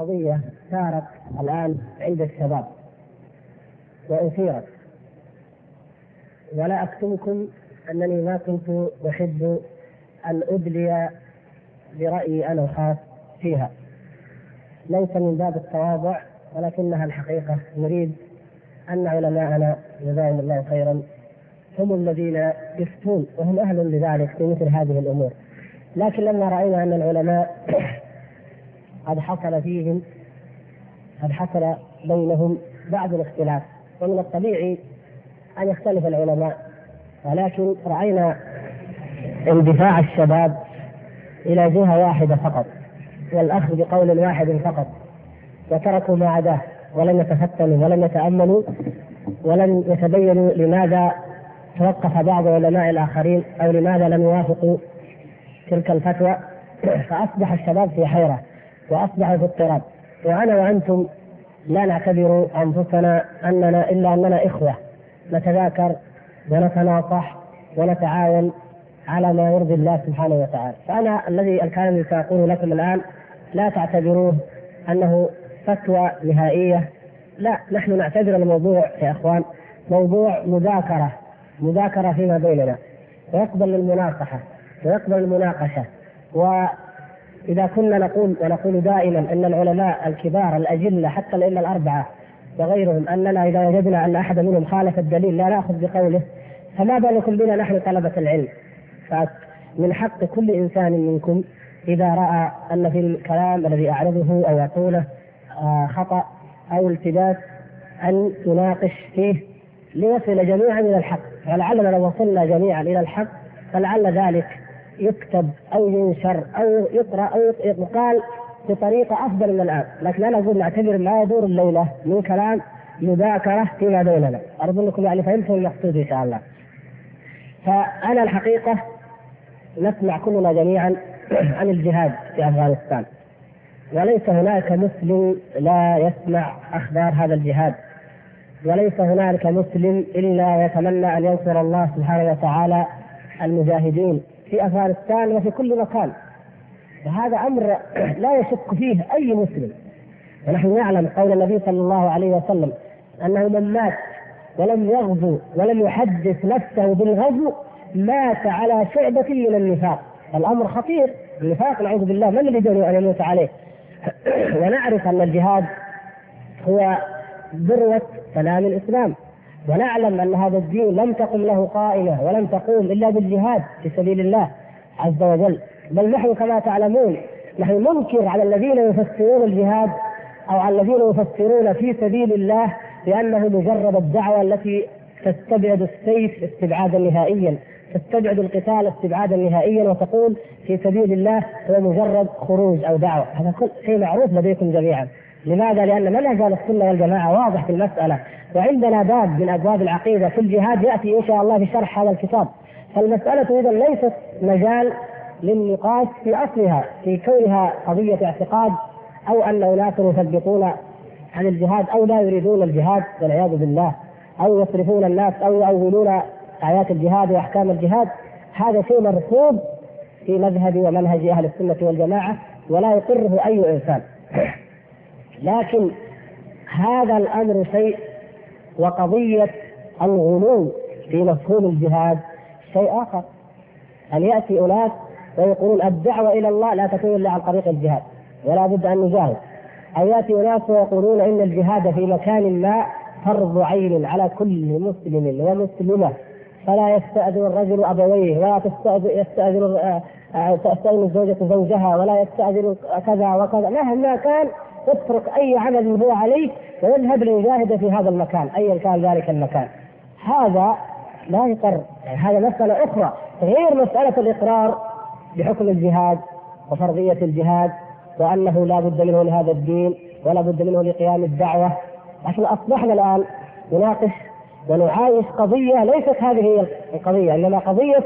قضية صارت الآن عند الشباب وأثيرت، ولا أكتمكم أنني ما كنت أحب أن أدلي برأيي أنا الخاص فيها، ليس من باب التواضع، ولكنها الحقيقة نريد أن علماءنا جزاهم الله خيرا هم الذين يفتون وهم أهل لذلك في مثل هذه الأمور. لكن لما رأينا أن العلماء قد حصل بينهم بعض الاختلاف، ومن الطبيعي أن يختلف العلماء، ولكن رأينا اندفاع الشباب إلى جهة واحدة فقط والأخذ بقول واحد فقط، وتركوا ما عداه ولم يتفتنوا ولم يتأملوا ولم يتبينوا لماذا توقف بعض علماء الآخرين أو لماذا لم يوافقوا تلك الفتوى، فأصبح الشباب في حيرة وأصبحوا في اضطراب. وأنا وأنتم لا نعتبر أنفسنا أننا إلا أننا إخوة نتذاكر ونتناصح ونتعاون على ما يرضي الله سبحانه وتعالى. فأنا الكلام الذي سأقوله لكم الآن لا تعتبروه أنه فتوى نهائية، لا، نحن نعتبر الموضوع يا إخوان موضوع مذاكرة فيما بيننا، ويقبل المناصحة ويقبل المناقشة. وإذا كنا نقول دائما أن العلماء الكبار الأجلة حتى الأئمة الأربعة وغيرهم أننا إذا وجدنا أن أحد منهم خالف الدليل لا نأخذ بقوله، فما بالكم بنا نحن طلبة العلم؟ فمن حق كل إنسان منكم إذا رأى أن في الكلام الذي أعرضه أو أقوله خطأ أو التباس أن يناقش فيه ليصل جميعا إلى الحق، ولعلنا لو وصلنا جميعا إلى الحق فلعل ذلك يكتب أو ينشر أو يقرأ أو يقال بطريقة أفضل من الآن. لكن أنا أقول نعتبر ما يدور الليلة من كلام مذاكرة فيما بيننا. أرجو أنكم يعني فهمتم المقصود إن شاء الله. فأنا الحقيقة نسمع كلنا جميعا عن الجهاد في أفغانستان، وليس هناك مسلم لا يسمع أخبار هذا الجهاد، وليس هناك مسلم إلا يتمنى أن ينصر الله سبحانه وتعالى المجاهدين في أفغانستان وفي كل مكان. هذا أمر لا يشك فيه أي مسلم، ونحن نعلم قول النبي صلى الله عليه وسلم أنه من مات ولم يغزو ولم يحدث نفسه بالغزو مات على شعبة من النفاق. الأمر خطير، النفاق نعوذ بالله، من يريدنا أن نموت عليه؟ ونعرف أن الجهاد هو ذروة سلام الإسلام، ونعلم أن هذا الدين لم تقم له قائمة ولم تقوم إلا بالجهاد في سبيل الله عز وجل. بل نحن كما تعلمون نحن ننكر على الذين يفسرون الجهاد أو على الذين يفسرون في سبيل الله لأنه مجرد الدعوة التي تستبعد السيف استبعادا نهائيا، تستبعد القتال استبعادا نهائيا، وتقول في سبيل الله هو مجرد خروج أو دعوة. هذا كل شيء معروف لديكم جميعا. لماذا؟ لأن منهج السنة والجماعة واضح في المسألة، وعندنا باب من أبواب العقيدة في الجهاد يأتي إن شاء الله في شرح هذا الكتاب. فالمسألة إذن ليست مجال للنقاش في أصلها في كونها قضية اعتقاد أو أن أولاد يثبتون عن الجهاد أو لا يريدون الجهاد والعياذ بالله، أو يصرفون الناس أو يؤولون آيات الجهاد وأحكام الجهاد. هذا شيء مرفوض في مذهب ومنهج أهل السنة والجماعة ولا يقره أي إنسان. لكن هذا الأمر شيء، وقضية الغلو في مفهوم الجهاد شيء آخر، أن يأتي أناس ويقولون الدعوة إلى الله لا تكون إلا عن طريق الجهاد ولا بد أن نجاهد، أو يأتي أناس ويقولون إن الجهاد في مكان ما فرض عين على كل مسلم ومسلمة، فلا يستأذن الرجل أبويه ولا تستأذن الزوجة زوجها ولا يستأذن كذا وكذا، مهما كان اترك أي عمل هو عليه ويذهب ليجاهد في هذا المكان أيا كان ذلك المكان. هذا لا يقر، هذا مسألة أخرى غير مسألة الإقرار بحكم الجهاد وفرضية الجهاد وأنه لا بد منه لهذا الدين ولا بد منه لقيام الدعوة. لكن أصبحنا الآن نناقش ونعايش قضية ليست هذه هي القضية، إنما قضية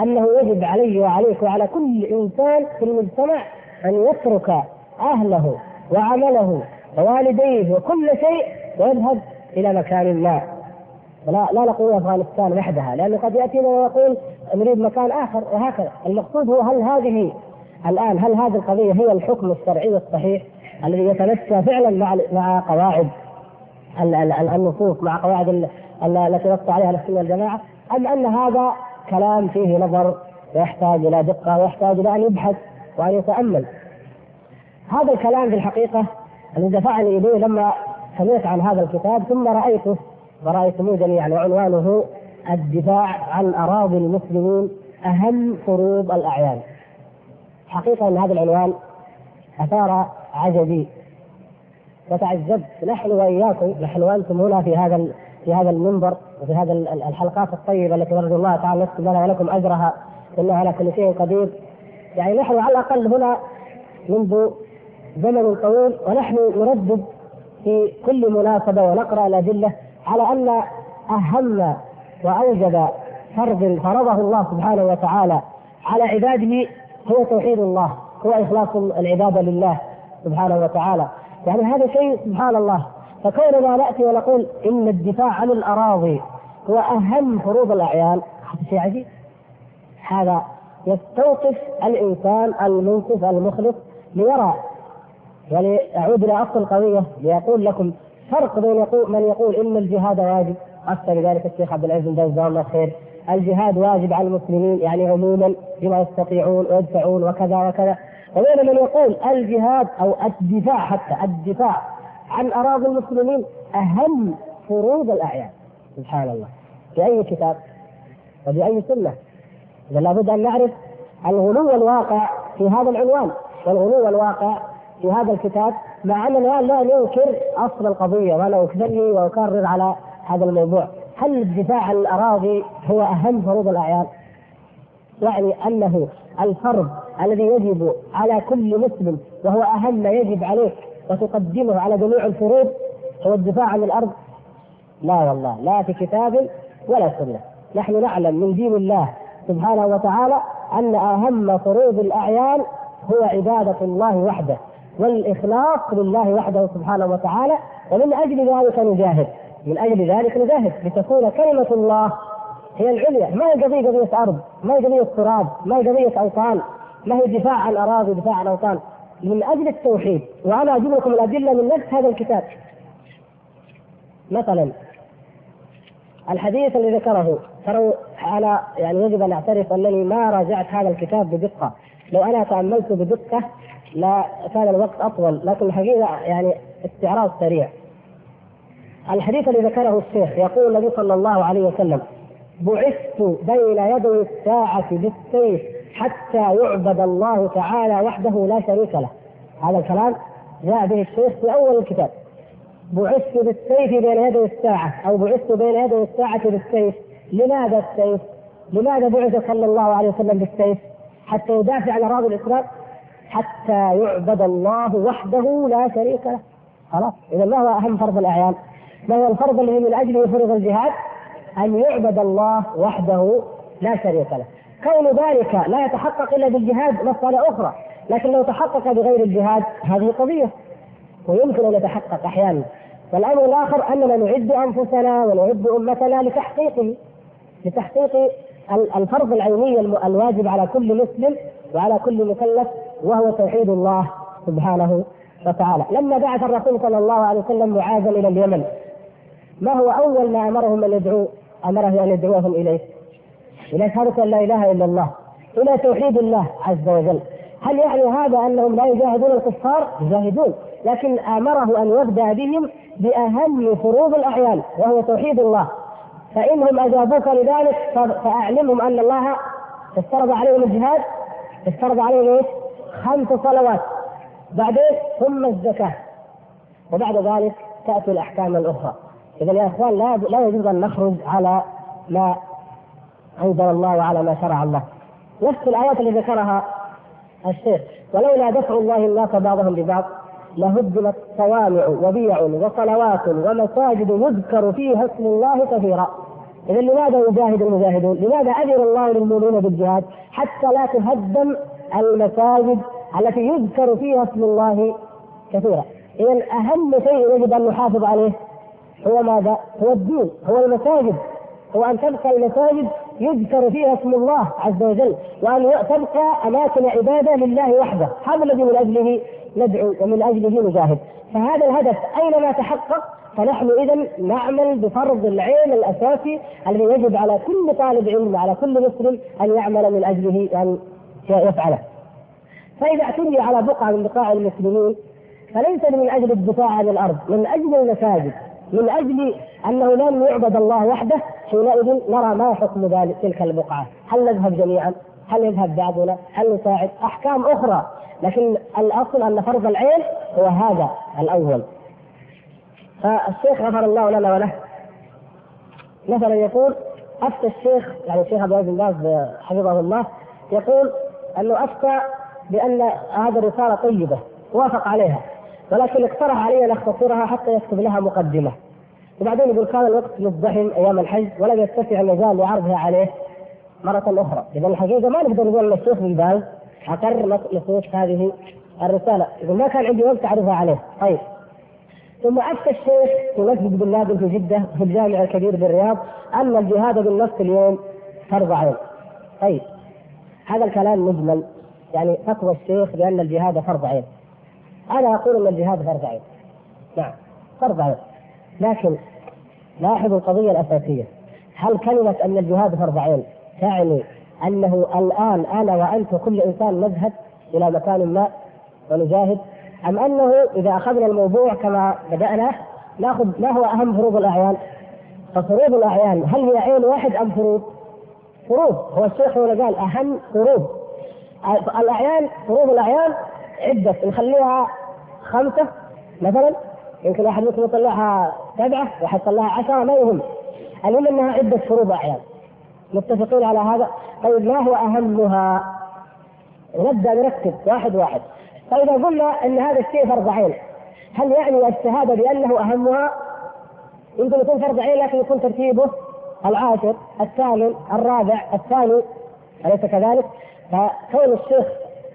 أنه يجب علي وعليك وعلى كل إنسان في المجتمع أن يترك أهله وعمله ووالديه وكل شيء ويذهب إلى مكان ما. لا نقول أفغانستان وحدها، لأنه قد يأتينا ويقول نريد مكان آخر وهكذا. المقصود هو هل هذه القضية هي الحكم الشرعي الصحيح الذي يتمشى فعلا مع قواعد النصوص، مع قواعد التي نص عليها السنة والجماعة، أم أن هذا كلام فيه نظر ويحتاج إلى دقة ويحتاج إلى أن يبحث وأن يتأمل؟ هذا الكلام في الحقيقة الذي دفعني إليه لما سمعت عن هذا الكتاب ثم رأيته ورأيتموه جميعا، وعنوانه الدفاع عن أراضي المسلمين أهم فروض الأعيان. حقيقة أن هذا العنوان أثار عجبي وتعجبت، نحن وإياكم، نحن وأنتم هنا في هذا المنبر وفي هذا الحلقات الطيبة التي نرجو الله تعالى يكتب لنا ولكم أجرها إنه على كل شيء قدير. يعني نحن على الأقل هنا منذ زمن طويل ونحن نردد في كل مناسبة ونقرأ الأدلة على أن أهم وأوجب فرض فرضه الله سبحانه وتعالى على عباده هو توحيد الله، هو إخلاص العبادة لله سبحانه وتعالى. يعني هذا شيء سبحان الله، فكوننا نأتي ونقول إن الدفاع عن الأراضي هو أهم فروض الأعيان، هذا شيء عجيب. هذا يستوقف الإنسان المنصف المخلص ليرى، ولأعود إلى أصل قوية ليقول لكم فرق بين من يقول إن الجهاد واجب، أفتى بذلك الشيخ عبد العزيز بن باز جزاه الله خير، الجهاد واجب على المسلمين يعني عموما بما يستطيعون ويدفعون وكذا وكذا، وبين من يقول الجهاد أو الدفاع، حتى الدفاع عن أراضي المسلمين أهم فروض الأعيان. سبحان الله، بأي كتاب وبأي سنة؟ لابد أن نعرف الغلو الواقع في هذا العنوان والغلو الواقع في هذا الكتاب، مع أن العنوان لا ينكر أصل القضية، وأنا أكرر وأكرر على هذا الموضوع. هل الدفاع عن الأراضي هو أهم فروض الأعيان؟ يعني أنه الفرض الذي يجب على كل مسلم وهو أهم ما يجب عليه وتقدمه على جميع الفروض هو الدفاع عن الأرض؟ لا والله، لا في كتاب ولا سنة. نحن نعلم من دين الله سبحانه وتعالى أن أهم فروض الأعيان هو عبادة الله وحده والإخلاص لله وحده سبحانه وتعالى، ومن أجل ذلك نجاهد، من أجل ذلك نجاهد لتكون كلمة الله هي العليا. ما هي قضية أرض، ما هي قضية تراب، ما هي قضية أوطان، ما هي دفاع عن أراضي دفاع عن أوطان، من أجل التوحيد. وأنا أجيب لكم الأدلة من نفس هذا الكتاب، مثلا الحديث الذي ذكره ترى. أنا يعني يجب أن أعترف أنني ما راجعت هذا الكتاب بدقة، لو أنا تأملت بدقة لا كان الوقت أطول، لكن الحقيقة يعني استعراض سريع. الحديث الذي ذكره الشيخ يقول النبي صلى الله عليه وسلم: بعثت بين يدي الساعة بالسيف حتى يعبد الله تعالى وحده لا شريك له. هذا الكلام جاء به الشيخ في أول الكتاب، بعثت بالسيف بين يدي الساعة، أو بعثت بين يدي الساعة بالسيف. لماذا السيف؟ لماذا بعث صلى الله عليه وسلم بالسيف؟ حتى يدافع عن أراضي الإسلام، حتى يعبد الله وحده لا شريك له. خلاص، إذا ما هو أهم فرض الأعيان؟ ما هو الفرض الذي من أجله فرض الجهاد؟ أن يعبد الله وحده لا شريك له. كون ذلك لا يتحقق إلا بالجهاد مسألة أخرى، لكن لو تحقق بغير الجهاد هذه قضية، ويمكن أن يتحقق أحيانا. والأمر الآخر أننا نعد أنفسنا ونعد أمتنا لتحقيق الفرض العيني الواجب على كل مسلم وعلى كل مكلف، وهو توحيد الله سبحانه وتعالى. لما بعث الرسول صلى الله عليه وسلم معاذا إلى اليمن، ما هو أول ما أمرهم أن يدعوه؟ أمره أن يدعوهم إليه شهادة لا إله إلا الله، إلى توحيد الله عز وجل. هل يعني هذا أنهم لا يجاهدون الكفار؟ يجاهدون، لكن أمره أن يبدأ بهم بأهم فروض الأعيان وهو توحيد الله. فإنهم أجابوك لذلك فأعلمهم أن الله افترض عليهم الجهاد، افترض عليهم إيه؟ 5 صلوات، بعدين ثم الزكاة، وبعد ذلك تأتي الأحكام الأخرى. إذن يا أخوان لا يجوز أن نخرج على ما أنزل الله وعلى ما شرع الله. نفس الآيات اللي ذكرها الشيخ: ولولا دفع الله الناس بعضهم ببعض لهدمت صوامع وبيع وصلوات ومساجد يذكر فيها اسم الله كثيرا. إذن لماذا يجاهد المجاهدون؟ لماذا أذن الله للمؤمنين بالجهاد؟ حتى لا تهدم المساجد التي يذكر فيها اسم الله كثيرا. إذن أهم شيء يجب أن نحافظ عليه هو ماذا؟ هو الدين، هو المساجد، هو أن تبقى المساجد يذكر فيها اسم الله عز وجل، وأن تبقى أماكن عبادة لله وحده. هذا الذي من أجله ندعو ومن أجله نجاهد. فهذا الهدف أينما تحقق فنحن إذن نعمل بفرض العين الأساسي الذي يجب على كل طالب علم وعلى كل مسلم أن يعمل من أجله وأن يفعله. فإذا اعتدي على بقعة من بقاع المسلمين فليس من أجل الدفاع عن الأرض، من أجل المساجد، من أجل أنه لن يعبد الله وحده، حينئذ نرى ما حكم ذلك تلك البقعة، هل نذهب جميعا؟ هل يذهب بعضنا؟ هل نساعد؟ أحكام أخرى، لكن الأصل أن فرض العين هو هذا الأول. فالشيخ غفر الله لنا وله مثلا يقول أفتى الشيخ، يعني الشيخ عبد العزيز بن باز حفظه الله، يقول أنه أفتى بأن هذه الرسالة طيبة وافق عليها، ولكن اقترح علي أن أختصرها حتى يكتب لها مقدمة، وبعدين يقول كان الوقت للزحم أيام الحج ولم يتسع المجال لعرضها عليه مرة أخرى. إذا الحقيقة ما نقدر نقول أن الشيخ بن باز أقر نصوص هذه الرسالة، إذا ما كان عندي وقت أعرضها عليه. طيب، ثم أفتى الشيخ في مسجد بن لادن في جدة في الجامع الكبير بالرياض أن الجهاد بالنفس اليوم فرض عين. طيب، هذا الكلام مجمل، يعني فتوى الشيخ بأن الجهاد فرض عين. أنا أقول أن الجهاد فرض عين، نعم فرض عين، لكن لاحظوا القضية الأساسية، هل كلمة أن الجهاد فرض عين تعني أنه الآن أنا وأنت كل إنسان نذهب إلى مكان ما ونجاهد، أم أنه إذا أخذنا الموضوع كما بدأنا نأخذ ما هو أهم فروض الأعيان؟ ففروض الأعيان هل هي عين واحد أم فروض؟ فروض، هو الشيخ هنا قال أهم فروض الأعيان، فروض الأعيان عدة، نخليها 5 مثلا، يمكن واحد منكم يطلعها 7 واحد يطلعها 10، ما يهم، المهم أنها عدة فروض أعيان، متفقين على هذا؟ طيب ما هو أهمها؟ نبدأ نرتب واحد واحد. فإذا قلنا أن هذا الشيء فرض عين، هل يعني الشهادة بأنه أهمها؟ يمكن يكون فرض عين لكن يكون ترتيبه 10، 8، 4، 2، أليس كذلك؟ فكون الشيخ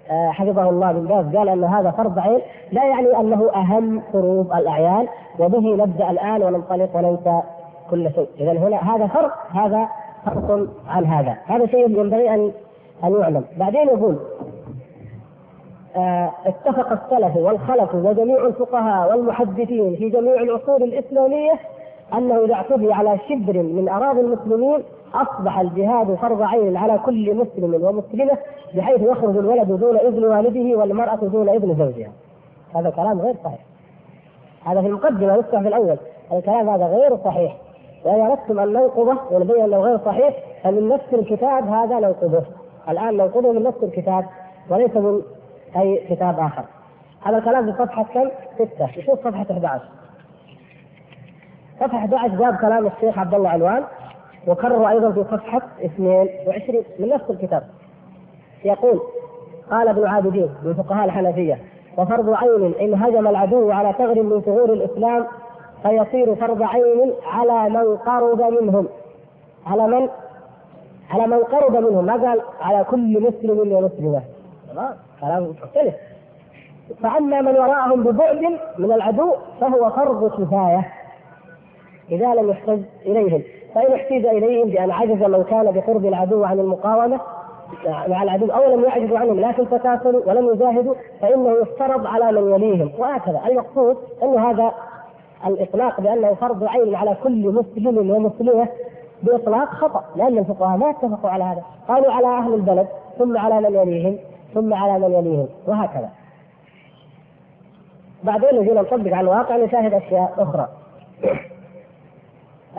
حفظه الله بن باز قال أن هذا فرض عين لا يعني أنه أهم فروض الأعيان، وبه نبدأ الآن وننطلق وننسى كل شيء. إذن هنا هذا فرق، هذا فرق عن هذا، هذا شيء ينبغي أن يعلم. بعدين يقول اتفق السلف والخلف وجميع الفقهاء والمحدثين في جميع العصور الإسلامية أنه إذا اعتدي على شبر من أراضي المسلمين أصبح الجهاد فرض عين على كل مسلم ومسلمة، بحيث يخرج الولد دون إذن والده والمرأة دون إذن زوجها. هذا كلام غير صحيح، هذا في المقدمة لسه في الأول، الكلام هذا غير صحيح، وإذا أردتم أن ننقضه ونبين أنه غير صحيح فمن نفس الكتاب هذا ننقضه، الآن ننقضه من نفس الكتاب وليس من أي كتاب آخر. هذا الكلام في صفحة 6، يشوف صفحة 11، صفحة 11 جاب كلام الشيخ عبد الله علوان، وكرر أيضا في صفحة 22 من نفس الكتاب. يقول قال ابن عابدين من فقهاء الحنفية: وفرض عين إن هجم العدو على ثغر من ثغور الإسلام فيصير فرض عين على من قرب منهم. على من؟ على من قرب منهم، ما قال على كل مسلم ومسلمة، كلام مختلف. فأما من وراءهم ببعد من العدو فهو فرض كفاية إذا لم يحتج إليهم، فإن احتج إليهم بأن عجز من كان بقرب العدو عن المقاومة مع العدو أو لم يعجزوا عنهم لكن تكاسلوا ولم يجاهدوا فإنه يفترض على من يليهم، وهكذا. المقصود أن هذا الإطلاق بأنه فرض عين على كل مسلم ومسلمة بإطلاق خطأ، لأن الفقهاء ما اتفقوا على هذا، قالوا على أهل البلد ثم على من يليهم ثم على من يليهم وهكذا. بعدين نجينا نطبق على الواقع نشاهد أشياء أخرى.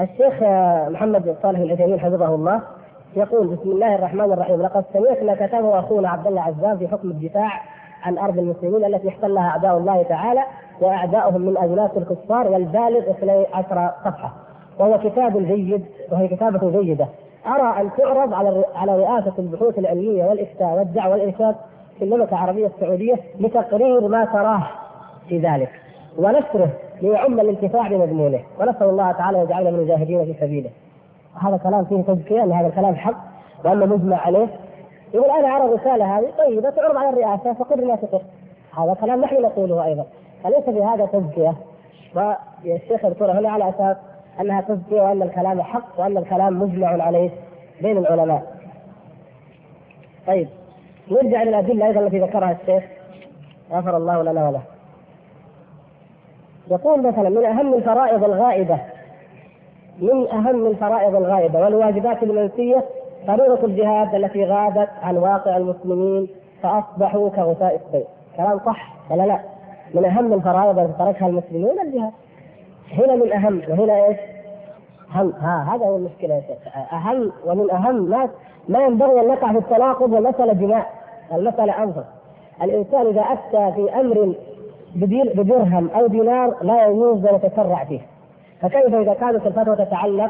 الشيخ محمد بن صالح العثيمين حفظه الله يقول: بسم الله الرحمن الرحيم، لقد سمعت ما كتبه أخونا عبد الله عزام في حكم الدفاع عن أرض المسلمين التي احتلها أعداء الله تعالى وأعداؤهم من أجناس الكفار، والبالغ 12 صفحة، وهو كتاب جيد، وهي كتابة جيدة، أرى أن تعرض على رئاسة البحوث العلمية والإفتاء والدعوة والإرشاد في المملكة العربية السعودية لتقرير ما تراه في ذلك ونشره ليعم الانتفاع بمضمونه، ونسأل الله تعالى يجعلنا من المجاهدين في سبيله. هذا كلام فيه تزكية أن هذا الكلام حق وأنه مجمع عليه. يقول أنا أرى الرسالة هذه طيبة تعرض على الرئاسة فقر لا تقر، هذا كلام نحن نقوله أيضا، فليس بهذا تزكية، والشيخ يذكر هنا على أساس أنها تزكية وأن الكلام حق وأن الكلام مجمع عليه بين العلماء. طيب نرجع للأدلة أيضا التي ذكرها الشيخ غفر الله لنا وله. يقول مثلا من أهم الفرائض الغائبة والواجبات المنسية ضرورة الجهاد التي غابت عن واقع المسلمين فأصبحوا كغثاء السيل. كلام صح ولا لا؟ من أهم الفرائض التي تركها المسلمون الجهاد. هنا من أهم وهنا إيش؟ هذا هو المشكلة. أهم ومن أهم ما ينبغي أن نقع في التناقض والمسألة جماع. المسألة أنظر الإنسان إذا أفتى في أمر بدرهم أو دينار لا يجوز أن يتسرع فيه، فكيف إذا كانت الفتوى تتعلق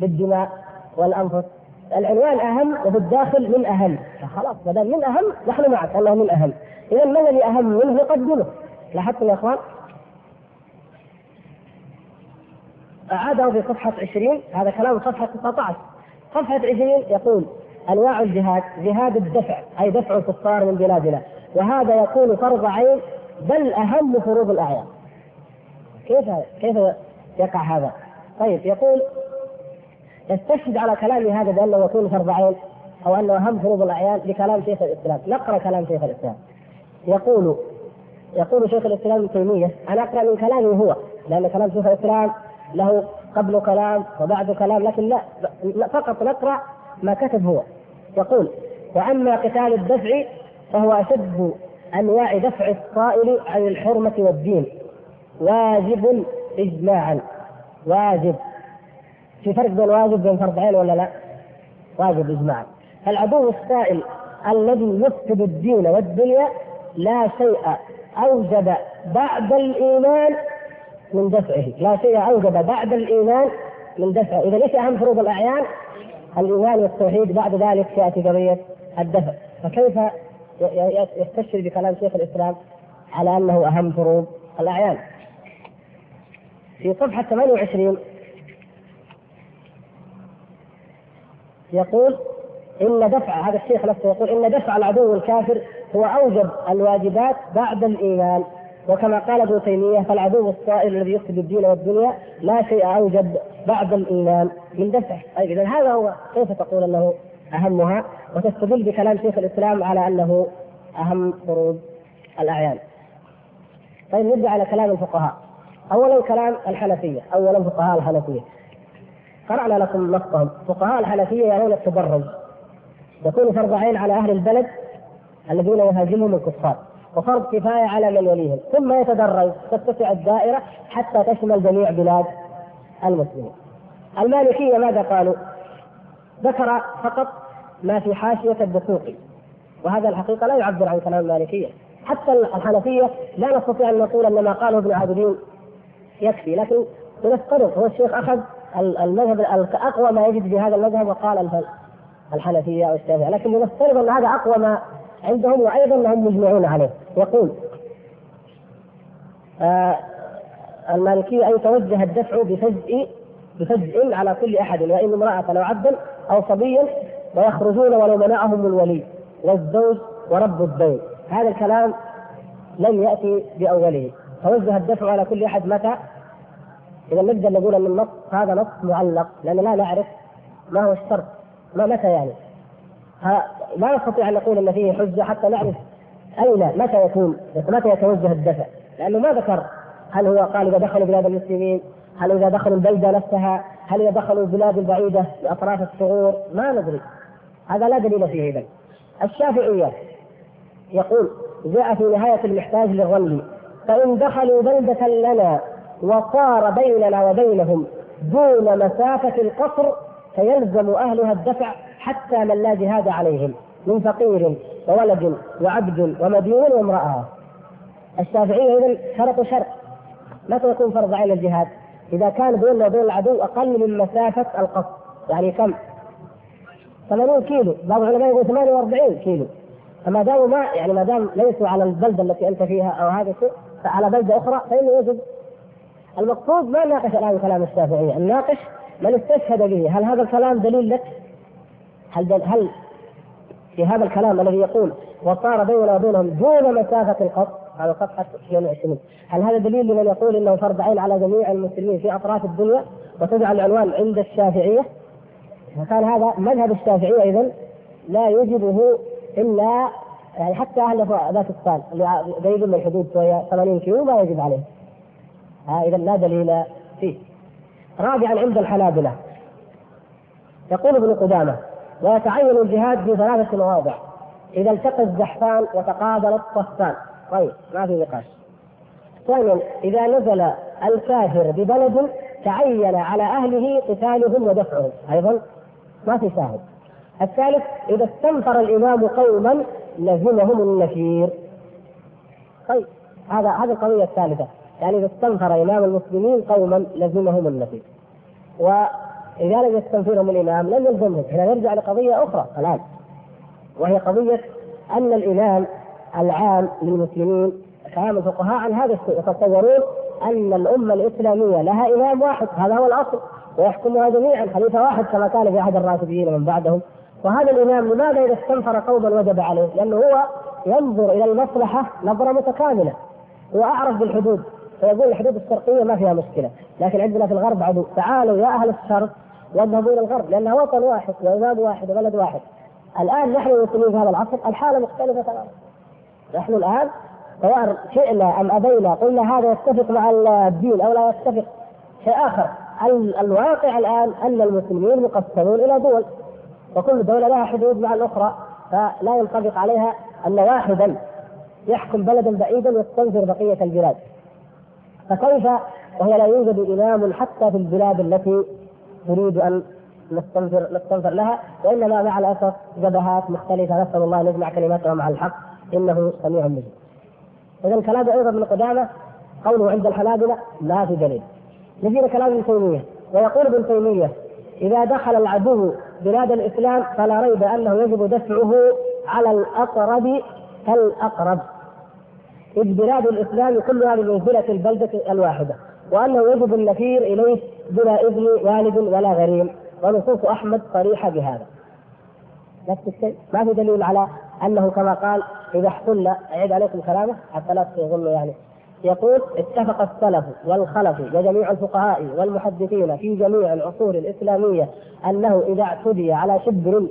بالدماء والأنفس؟ العنوان أهم وبالداخل من أهم، فخلاص ما دام من أهم نحن معك أنه من أهم. إذا ما الذي أهم منه نقدمه. لاحظتم يا إخوان؟ أعاده في صفحة 20، هذا كلام صفحة 19. صفحة 20 يقول أنواع الجهاد: جهاد الدفع أي دفع الكفار من بلادنا، وهذا يكون فرض عين بل أهم فروض الأعيان. كيف يقع هذا؟ طيب يقول يستشهد على كلامي هذا بأنه يكون فرض عين أو أنه أهم فروض الأعيان لكلام شيخ الإسلام. نقرأ كلام شيخ الإسلام. يقول شيخ الإسلام ابن تيمية، أنا أقرأ من كلامه هو لأن كلام شيخ الإسلام له قبل كلام وبعد كلام، لكن لا فقط نقرأ ما كتب هو. يقول: وأما قتال الدفع فهو أشد أنواع دفع الصائل عن الحرمة والدين، واجب إجماعا. واجب. في فرق بين واجب بين فرض عين ولا لا؟ واجب إجماعا. العدو الصائل الذي يفسد الدين والدنيا لا شيء أوجب بعد الإيمان من دفعه. إذا ليس أهم فروض الأعيان الإيمان والتوحيد، بعد ذلك يأتي قضية الدفع. فكيف يستشير بكلام شيخ الإسلام على أنه أهم فروض الأعيان؟ في صفحة 28 يقول: إن دفع، هذا الشيخ نفسه يقول: إن دفع العدو الكافر هو أوجب الواجبات بعد الإيمان، وكما قال ابن تيمية فالعدو الصائل الذي يفسد الدين والدنيا لا شيء أوجب بعد الإيمان من دفعه. أي إذن هذا هو. كيف تقول أنه أهمها وتستدل بكلام شيخ الإسلام على أنه أهم فروض الأعيان؟ طيب نرجع على كلام الفقهاء. أولا كلام الحنفية، أولا فقهاء الحنفية. قرأنا لكم نصهم. فقهاء الحنفية يرون التبرج يكون فرض عين على أهل البلد الذين يهاجمهم الكفار، وفرض كفاية على من يليهم، ثم يتدرج تتسع الدائرة حتى تشمل جميع بلاد المسلمين. المالكية ماذا قالوا؟ ذكر فقط ما في حاشية الدسوقي، وهذا الحقيقة لا يعبر عن كلام المالكية. حتى الحنفية لا نستطيع أن نقول أن ما قاله ابن عابدين يكفي، لكن نستطرق. هو الشيخ أخذ المذهب أقوى ما يجد في هذا المذهب وقال الحنفية أو الشافعية، لكن نستطرق أن هذا أقوى ما عندهم وأيضا أنهم مجمعون عليه. يقول المالكية: أي توجه الدفع بفجء على كل أحد، وإن امرأة أو عبدا أو صبيا، ويخرجون ولو منعهم الولي والزوج ورب الدين. هذا الكلام لم يأتي بأوله. توجه الدفع على كل أحد متى؟ إذا نبدأ نقول أن النص هذا نص معلق لأن لا نعرف ما هو الشرط، ما متى يعني. لا نستطيع أن نقول أن فيه حجة حتى نعرف أين متى يتوجه الدفع، لأنه ما ذكر هل هو قال إذا دخلوا بلاد المسلمين، هل إذا دخلوا البلدة نفسها، هل إذا دخلوا البلاد البعيدة لأطراف الشعور، ما ندري. هذا لا دليل فيه. إذن الشافعية يقول: جاء في نهاية المحتاج للرمل: فإن دخلوا بلدة لنا وصار بيننا وبينهم دون مسافة القصر فيلزم أهلها الدفع حتى من لا جهاد عليهم من فقير وولد وعبد ومدين وامرأة. الشافعية إذن شرط متى يكون فرض عين الجهاد؟ إذا كان بيننا وبين العدو أقل من مسافة القصر. يعني كم؟ 80 كيلو، بعض العلماء يقول 48 كيلو. فما دام ما دام ليسوا على البلدة التي أنت فيها أو هذا الشيء فعلى بلدة أخرى فإنه يجب. المقصود ما ناقش الآن كلام الشافعية، الناقش من استشهد به. هل هذا الكلام دليل لك؟ هل في هذا الكلام الذي يقول وصار بيننا وبينهم دون مسافة القصر على صفحة 22، هل هذا دليل لمن يقول إنه فرض عين على جميع المسلمين في أطراف الدنيا وتجعل العنوان عند الشافعية؟ فكان هذا مذهب الشافعية إذن لا يجبه إلا يعني حتى أهل ذات الثان اللي قريب من الحدود شوية 80 كيلو ما يجب عليه. إذا لا دليل فيه. رابعا عند الحنابلة يقول ابن قدامة ويتعين الجهاد في ثلاثة مواضع إذا التقى الزحفان وتقابل الطرفان. طيب ما في نقاش. ثانيا إذا نزل الكافر ببلد تعين على أهله قتالهم ودفعهم أيضا ما في شاهد. الثالث إذا استنفر الإمام قوما لزمهم النفير. طيب هذا القضية الثالثة يعني إذا استنفر إمام المسلمين قوما لزمهم النفير، وإذا لم يستنفرهم الإمام لم يلزمهم. هنا نرجع لقضية أخرى الآن وهي قضية أن الإمام العام للمسلمين كلام الفقهاء عن هذا الشيء يتصورون أن الأمة الإسلامية لها إمام واحد هذا هو الأصل ويحكمها جميعا خليفة واحد كما كان في عهد الراشدين من بعدهم، وهذا الإمام لماذا إذا استنفر قوما وجب عليه؟ لأنه هو ينظر إلى المصلحة نظرة متكاملة وأعرف بالحدود فيقول الحدود الشرقية ما فيها مشكلة لكن عندنا في الغرب عدو تعالوا يا أهل الشرق واذهبوا إلى الغرب لأنه وطن واحد وإمام واحد وبلد واحد. الآن نحن المسلمين في هذا العصر الحالة مختلفة تماما، نحن الآن سواء شئنا أم أبينا قلنا هذا يتفق مع الدين أو لا يتفق شيء آخر. الواقع الآن أن المسلمين مقسمون إلى دول وكل دولة لها حدود مع الأخرى فلا ينطبق عليها أن واحدا يحكم بلدا بعيدا ويستنفر بقية البلاد، فكيف وهي لا يوجد إمام حتى في البلاد التي تريد أن نستنفر لها، وإنما مع الأسف جبهات مختلفة نسأل الله أن يجمع كلماتهم على الحق إنه سميع مجيب. إذا الكلام أيضا من قدامة قوله عند الحنابلة لا في دليل. نجينا كلام ابن تيمية ويقول ابن تيمية إذا دخل العدو بلاد الإسلام فلا ريب أنه يجب دفعه على الأقرب كالأقرب إذ بلاد الإسلام كلها بمنزلة البلدة الواحدة، وأنه يجب النفير إليه بلا إذن والد ولا غريم، ونصوص أحمد صريحة بهذا. نفس الشيء ما في دليل على أنه كما قال إذا احتل أعيد عليكم كلامه حتى لا تظنوا يعني يقول اتفق السلف والخلف وجميع الفقهاء والمحدثين في جميع العصور الإسلامية أنه إذا اعتدي على شبر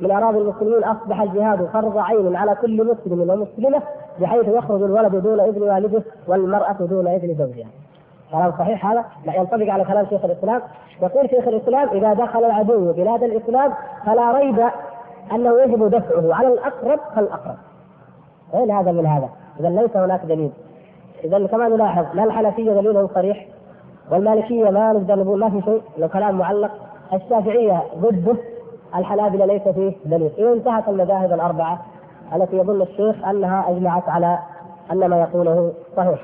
من أراضي المسلمين أصبح الجهاد فرض عين على كل مسلم ومسلمة بحيث يخرج الولد دون إذن والده والمرأة دون إذن زوجها. كلام صحيح هذا لا ينطبق على كلام شيخ الإسلام. يقول شيخ الإسلام إذا دخل العدو بلاد الإسلام فلا ريب أنه يجب دفعه على الأقرب فالأقرب. غير هذا من هذا. إذا ليس هناك دليل. إذا كما نلاحظ لا الحنفية دليلهم صريح والمالكية ما نقدر نقول ما في شيء لو كلام معلق، الشافعية ضده، الحنابلة ليس فيه دليل. إذا انتهت المذاهب الأربعة التي يظن الشيخ أنها أجمعت على أن ما يقوله صحيح.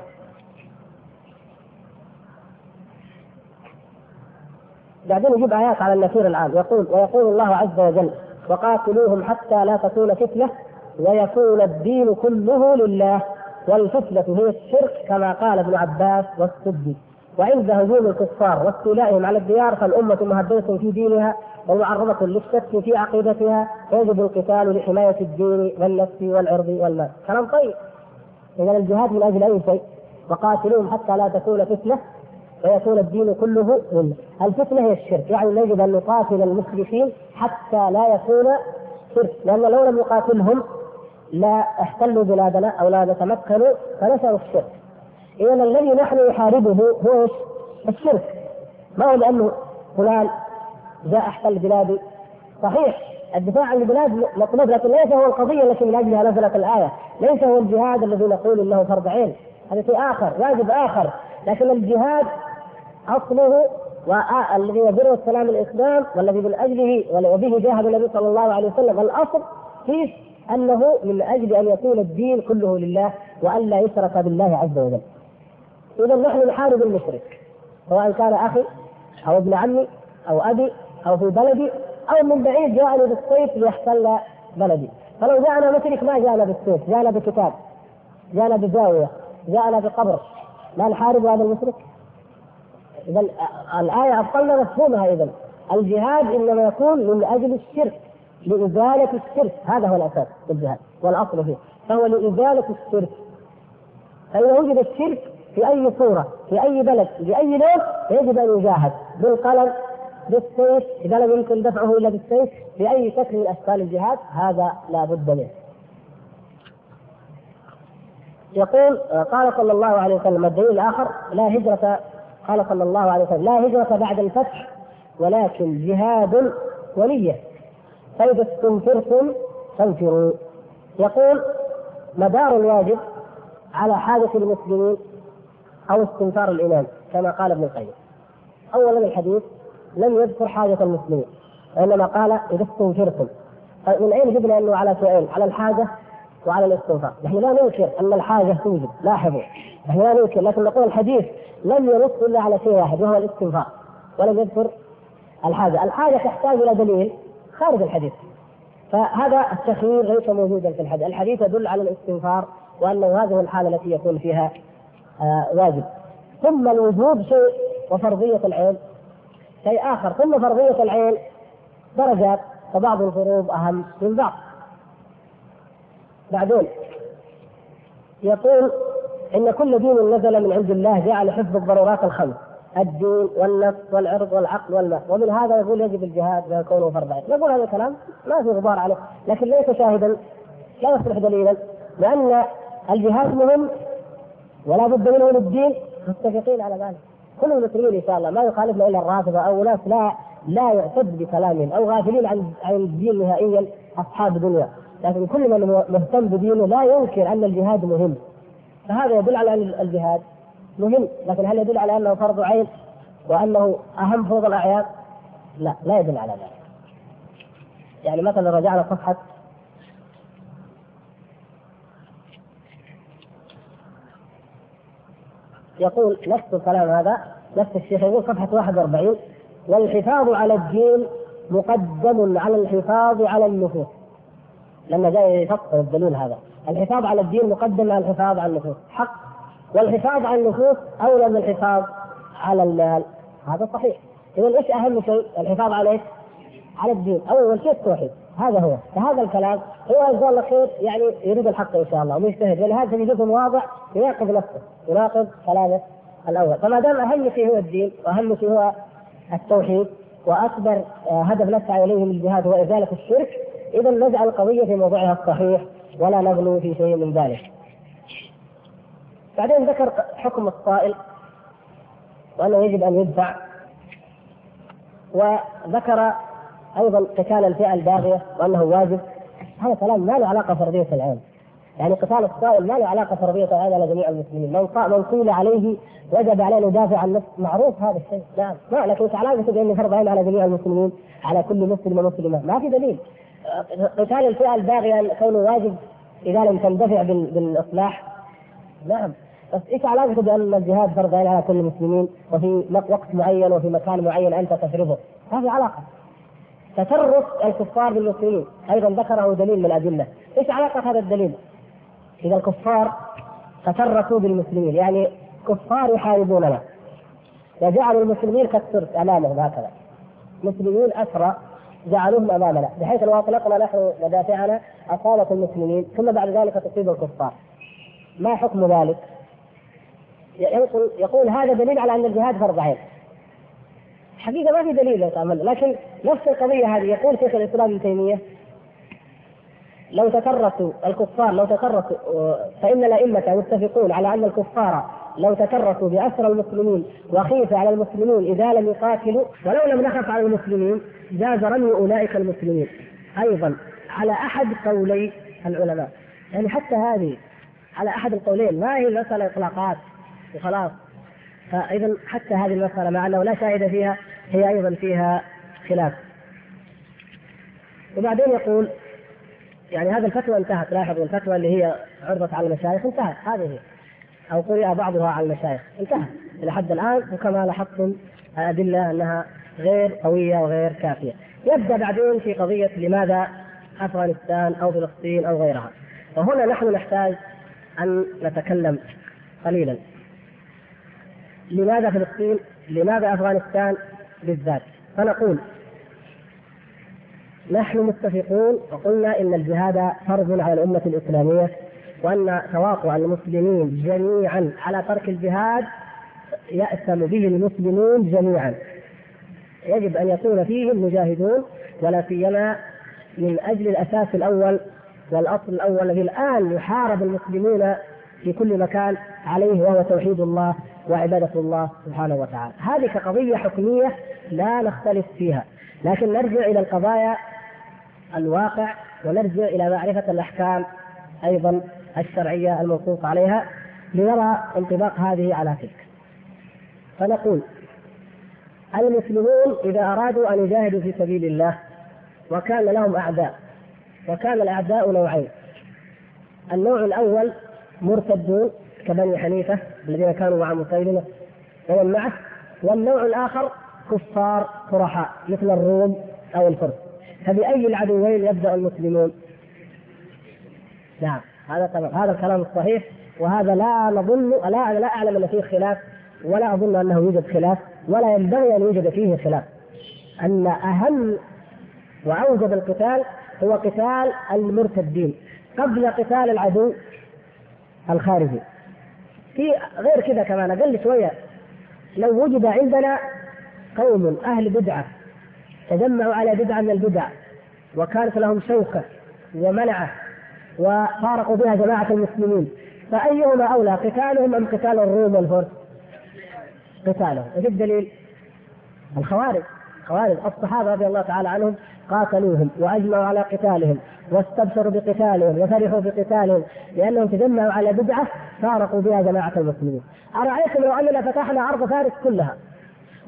بعدين يجيب آيات على النفير العام يقول ويقول الله عز وجل وقاتلوهم حتى لا تكون فتنة ويكون الدين كله لله والفتنة هي الشرك كما قال ابن عباس والسدي، وعند هجوم الكفار واستيلائهم على الديار فالأمة مهددة في دينها ومعرضة للشك في عقيدتها يجب القتال لحماية الدين والنفس والعرض والمال. كلام طيب. إذا الجهاد من أجل أي شيء؟ وقاتلوهم حتى لا تكون فتنة ويكون الدين كله لله. الفتنة هي الشرك، يعني يجب أن نقاتل المشركين حتى لا يكون شرك، لأن لو لم نقاتلهم لا احتلوا بلادنا أو لا تمكنوا فنشأوا الشرك. إذا الذي نحن نحاربه هو الشرك، ما هو لأنه فلان جاء احتل بلادي. صحيح الدفاع عن البلاد مطلوب لكن ليس هو القضية التي من أجلها نزلت الآية، ليس هو الجهاد الذي نقول إنه فرض عين، هذا شيء آخر واجب آخر، لكن الجهاد أصله والذي يبرر السلام الإسلام والذي من أجله وبه جاهد النبي صلى الله عليه وسلم الأصل فيه أنه من أجل أن يكون الدين كله لله وأن لا يشرك بالله عز وجل. إذا نحن نحارب المشرك سواء كان أخي أو ابن عمي أو أبي أو في بلدي أو من بعيد جاءنا بالسيف ليحتل بلدي. فلو جاءنا مشرك ما جاءنا بالسيف، جاءنا بكتاب، جاءنا بزاوية، جاءنا بقبر، ما نحارب هذا المشرك؟ إذا الآية أصلنا مفهومها إذا الجهاد إنما يكون من أجل الشرك لإزالة الشرك، هذا هو الأساس الجهاد والأصل فيه، فهو لإزالة الشرك. فإذا وجد الشرك في أي صورة في أي بلد في أي لون يجب أن يجاهد بالقلم بالسيف إذا لم يمكن دفعه إلا بالسيف بأي شكل من أشكال الجهاد، هذا لا بد منه. يقول قال صلى الله عليه وسلم الدليل الآخر: لا هجرة، قال صلى الله عليه وسلم: لا هجرة بعد الفتح ولكن جهاد ونية، فإذا استنفرتم فانفروا. يقول مدار الواجب على حادث المسلمين أو استنفار الإمام كما قال ابن القيم. أولا الحديث لم يذكر حاجة المسلمين، وإنما قال إذا استنفرتم. من أين جبنا أنه على سؤال، على الحاجة وعلى الاستنفار؟ نحن لا ننكر أن الحاجة توجد، لاحظوا نحن لا ننكر، لكن نقول الحديث لم ينص إلا على شيء واحد وهو الاستنفار، ولم يذكر الحاجة. الحاجة تحتاج إلى دليل خارج الحديث، فهذا التخيير ليس موجودا في الحديث. الحديث يدل على الاستنفار وأنه هذه الحالة التي يكون فيها واجب. ثم الوجوب شيء وفرضية العين شيء آخر. ثم فرضية العين درجات، فبعض الفروض أهم من بعض. بعدين يقول إن كل دين نزل من عند الله جعل حفظ الضرورات الخمس: الدين والنفس والعرض والعقل والمال. ومن هذا يقول يجب الجهاد ويكون فرض عين. نقول هذا الكلام ما في غبار عليه، لكن ليس شاهدا، لا يصلح دليلا، لأن الجهاد مهم ولا بد منه للدين، متفقين على ذلك كل المسلمين إن شاء الله، ما يخالفنا إلا الرافضة أو ناس لا يعتد بكلامهم أو غافلين عن الدين نهائيا، أصحاب دنيا. لكن كل من مهتم بدينه لا ينكر أن الجهاد مهم، فهذا يدل على أن الجهاد مهم. لكن هل يدل على أنه فرض عين وأنه أهم فوق الأعياد؟ لا يدل على ذلك. يعني مثلا رجعنا صفحة 41: والحفاظ على الدين مقدم على الحفاظ على النفوس. لما جاء يفكر الدليل هذا، الحفاظ على الدين مقدم على الحفاظ على النفوس حق، والحفاظ على النفوس أولى من الحفاظ على المال، هذا صحيح. إذن إيش أهم شيء؟ الحفاظ عليه على الدين، أول شيء التوحيد، هذا هو. فهذا الكلام هو إن شاء الله خير، يعني يريد الحق إن شاء الله ومجتهد، لأن هذا يجب واضح يناقض نفسه، يناقض كلامه الأول. فما دام أهم شيء هو الدين وأهم شيء هو التوحيد وأكبر هدف نسعى إليه من الجهاد هو إزالة الشرك، إذا نجعل القضية في موضعها الصحيح ولا نغلو في شيء من ذلك. بعدين ذكر حكم الصائل وأنه يجب أن يدفع، وذكر أيضا قتال الفئة الباغية وأنه واجب. هذا كلام ما له علاقة فرضية العين، يعني قتال الصائل ما له علاقة فرضية العين على جميع المسلمين. من قيل عليه وجب عليه أن يدافع عن نفسه، معروف هذا الشيء، نعم، لكن علاقة بأنه فرض عين على جميع المسلمين، على كل مسلم ومسلمة، ما في دليل. قتال الفئة الباغية كونه واجب إذا لم تندفع بالإصلاح، نعم، بس إيش علاقة بأن الجهاد فرض عين على كل المسلمين وفي وقت معين وفي مكان معين أنت تفرضه؟ ما في علاقة. تفرق الكفار بالمسلمين أيضا ذكره دليل من الأدلة. إيش علاقة هذا الدليل؟ إذا الكفار تفرقوا بالمسلمين، يعني كفار يحاربوننا وجعلوا المسلمين كالترك أمامهم، هكذا مسلمين أسرى جعلوهم أمامنا، بحيث لو أطلقنا نحن مدافعنا أصابت المسلمين ثم بعد ذلك تصيب الكفار. ما حكم ذلك؟ يقول هذا دليل على أن الجهاد فرض عين. حقيقة ما في دليل يتعمل، لكن نفس القضية هذه يقول شيخ الإسلام ابن تيمية: لو تكرسوا الكفار، لو تكرسوا، فإن الأئمة متفقون على أن الكفار لو تكرسوا بأسر المسلمين وخيف على المسلمين إذا لم يقاتلوا، ولو لم نخف على المسلمين جاز رمي أولئك المسلمين، أيضا على أحد قولي العلماء. يعني حتى هذه على أحد القولين، ما هي مسألة إطلاقات وخلاص. فإذا حتى هذه المسألة مع أنه لا شاهد فيها هي أيضا فيها خلاف. وبعدين يقول يعني هذا الفتوى انتهت، لاحظوا الفتوى اللي هي عرضت على المشايخ انتهت، هذه أو قرئ بعضها على المشايخ انتهت إلى حد الآن، وكما لاحظتم الأدلة أنها غير قوية وغير كافية. يبدأ بعدين في قضية لماذا أفغانستان أو فلسطين أو غيرها، وهنا نحن نحتاج أن نتكلم قليلا. لماذا فلسطين؟ لماذا أفغانستان بالذات؟ فنقول نحن متفقون وقلنا إن الجهاد فرض على الأمة الإسلامية، وأن تواقع المسلمين جميعا على ترك الجهاد يأثم به المسلمون جميعا، يجب أن يكون فيه المجاهدون، ولا سيما من أجل الأساس الأول والأصل الأول الذي الآن يحارب المسلمون في كل مكان عليه، وهو توحيد الله وعبادة الله سبحانه وتعالى. هذه قضية حكمية لا نختلف فيها، لكن نرجع إلى القضايا الواقع ونرجع إلى معرفة الأحكام أيضا الشرعية المنصوص عليها لنرى انطباق هذه على تلك. فنقول المسلمون إذا أرادوا أن يجاهدوا في سبيل الله وكان لهم أعداء، وكان الأعداء نوعين: النوع الأول مرتدون كبني حنيفة الذين كانوا مع مسيلمة ومن معه، والنوع الآخر كفار صرحاء مثل الروم أو الفرس. فبأي العدوين يبدأ المسلمون؟ نعم، هذا الكلام الصحيح، وهذا لا أعلم أن فيه خلاف، ولا أظن أنه يوجد خلاف، ولا ينبغي أن يوجد فيه خلاف، أن أهم وأوجب القتال هو قتال المرتدين قبل قتال العدو الخارجي. في غير كذا كمان أقل شوية، لو وجد عندنا قوم أهل بدعة تجمعوا على بدعة من البدع وكانت لهم شوكة ومنعة وفارقوا بها جماعة المسلمين، فأيهما أولى، قتالهم أم قتال الروم والفرس؟ قتالهم. وفي الدليل الخوارج الصحابة رضي الله تعالى عنهم قاتلوهم وأجمعوا على قتالهم واستبشروا بقتالهم وفرحوا بقتالهم لأنهم تجمعوا على بدعة فارقوا بها جماعة المسلمين. أرأيتم لو أننا فتحنا أرض فارس كلها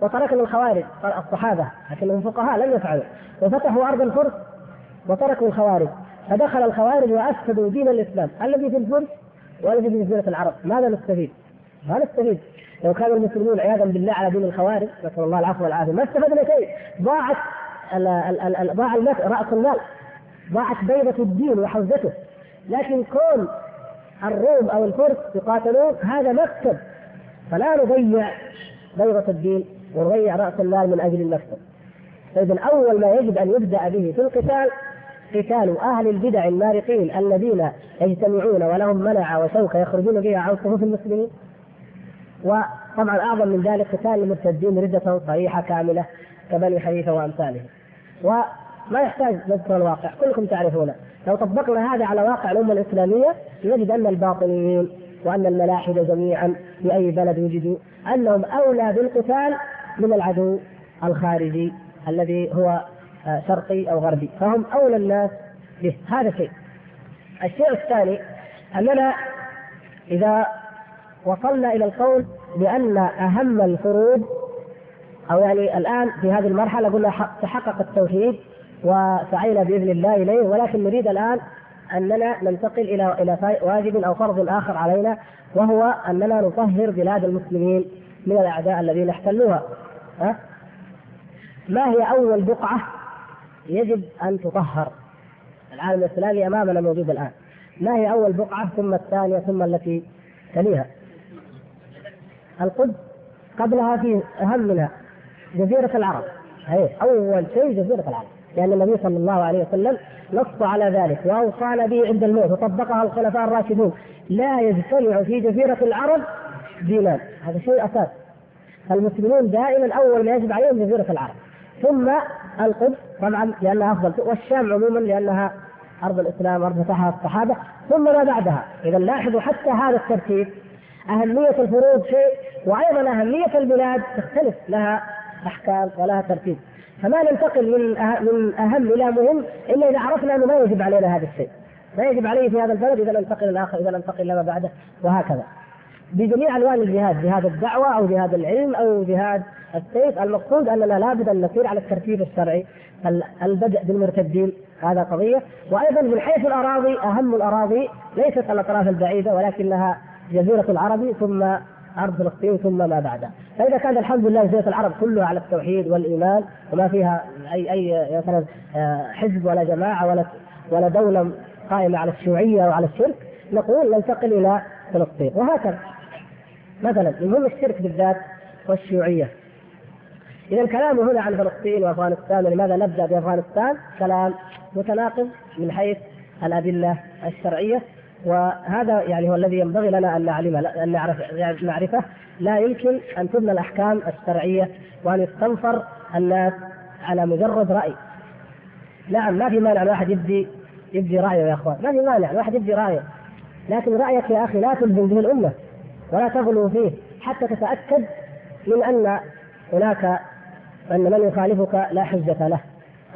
وتركنا الخوارج، الصحابة لكنهم فقهاء لم يفعلوا، وفتحوا أرض الفرس وتركوا الخوارج، فدخل الخوارج وأفسدوا دين الإسلام، الذي في الفرس والذي في جزيرة العرب، ماذا نستفيد؟ ما نستفيد. لو كانوا المسلمون عياذا بالله على دين الخوارج نسأل الله العفو والعافية ما استفدنا شيء، ضاع رأس المال، ضاعت بيضة الدين وحوزته. لكن كون الروم أو الفرس يقاتلون هذا مكسب، فلا نضيع بيضة الدين ونضيع رأس المال من أجل المكسب. فإذا أول ما يجب أن يبدأ به في القتال قتال أهل البدع المارقين الذين يجتمعون ولهم منع وشوكة يخرجون بها عن صفوف المسلمين، وطبعا أعظم من ذلك قتال المرتدين ردة صريحة كاملة كبني حنيفة وأمثالهم. وما يحتاج نذكر الواقع، كلكم تعرفونه، لو طبقنا هذا على واقع الأمة الإسلامية نجد أن الباطنيين وأن الملاحدة جميعا في أي بلد يوجدوا أنهم أولى بالقتال من العدو الخارجي الذي هو شرقي أو غربي، فهم أولى الناس به. هذا شيء. الشيء الثاني أننا إذا وصلنا إلى القول بأن أهم الفروض، أو يعني الآن في هذه المرحلة قلنا تحقق التوحيد وسعينا بإذن الله إليه، ولكن نريد الآن أننا ننتقل إلى واجب أو فرض آخر علينا، وهو أننا نطهر بلاد المسلمين من الأعداء الذين احتلوها. ما هي أول بقعة يجب أن تطهر؟ العالم الإسلامي أمامنا موجود الآن، ما هي أول بقعة ثم الثانية ثم التي تليها؟ القدس، قبلها في أهم منها جزيرة العرب. هي أول شيء جزيرة العرب، لأن النبي صلى الله عليه وسلم نص على ذلك وأوصى به عند الموت وطبقها الخلفاء الراشدون: لا يجتمع في جزيرة العرب دينان. هذا شيء أساس. المسلمون دائما أول ما يجب عليهم جزيرة العرب، ثم القدس طبعا لأنها أفضل، والشام عموما لأنها أرض الإسلام أرض فتحها الصحابة، ثم ما بعدها. إذا لاحظوا حتى هذا الترتيب، أهمية الفروض شيء، وأيضا أهمية البلاد تختلف، لها أحكام ولها ترتيب. فما ننتقل من أهم إلى مهم إلا إذا عرفنا أنه ما يجب علينا هذا الشيء، ما يجب عليه في هذا البلد، إذا ننتقل الآخر، إذا ننتقل لما بعده، وهكذا بجميع ألوان الجهاد، جهاد الدعوة أو جهاد العلم أو جهاد السيف. المقصود أننا لابد أن نسير على الترتيب الشرعي، البدء بالمرتدين هذا قضية. وأيضا من حيث الأراضي، أهم الأراضي ليست الأطراف البعيدة ولكنها جزيرة العرب ثم أرض فلسطين ثم ما بعدها. فإذا كان الحمد لله جزيرة العرب كلها على التوحيد والإيمان وما فيها أي مثلا حزب ولا جماعة ولا دولة قائمة على الشيوعية وعلى الشرك، نقول ننتقل إلى فلسطين وهكذا. مثلا المهم الشرك بالذات والشيوعية. إذا الكلام هنا عن فلسطين وأفغانستان، لماذا نبدأ بأفغانستان؟ كلام متناقض من حيث الأدلة الشرعية، وهذا يعني هو الذي ينبغي لنا أن نعرفه. لا يمكن أن تبنى الأحكام الشرعية وأن يستنفر الناس على مجرد رأي. نعم ما في مانع الواحد يبدي رأيه يا اخوان، ما في مانع الواحد يبدي رأيه، لكن رأيك يا اخي لا تلزم به الأمة ولا تغلو فيه حتى تتأكد من ان هناك ان من يخالفك لا حجة له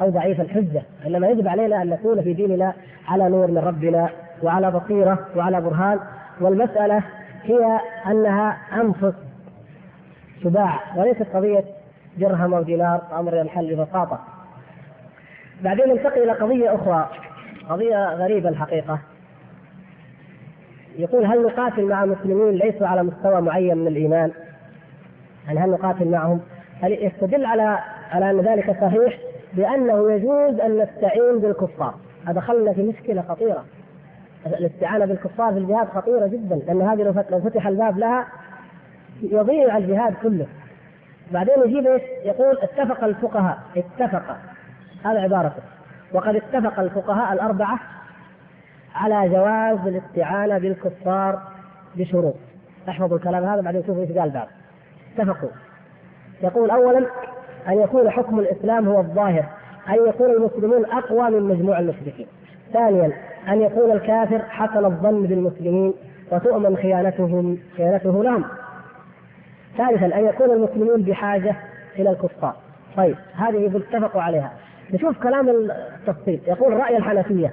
او ضعيف الحجة، انما يجب علينا ان نكون في ديننا على نور من ربنا وعلى بصيرة وعلى برهان. والمسألة هي انها انفس تباع وليست قضية درهم او دينار، امر الحل ببساطة. بعدين ننتقل الى قضية اخرى، قضية غريبة الحقيقة. يقول هل نقاتل مع مسلمين ليسوا على مستوى معين من الايمان؟ يعني هل نقاتل معهم؟ هل يستدل على ان ذلك صحيح بانه يجوز ان نستعين بالكفار. ادخلنا في مشكلة خطيرة، الاستعانة بالكفار في الجهاد خطيرة جدا، لان هذه لو فتح الباب لها يضيع الجهاد كله. بعدين يجيب يقول اتفق الفقهاء، اتفق هذا عبارته، وقد اتفق الفقهاء الأربعة على جواز الاستعانة بالكفار بشروط. احفظوا الكلام هذا بعدين شوفوا ايش قال بعد. اتفقوا، يقول اولا ان يكون حكم الاسلام هو الظاهر، ان يكون المسلمون اقوى من مجموع المشركين. ثانيا ان يكون الكافر حسن الظن بالمسلمين وتؤمن خيانته لهم. ثالثا ان يكون المسلمون بحاجة الى الكفار. طيب هذه اتفقوا عليها. نشوف كلام التفصيل. يقول رأي الحنفية،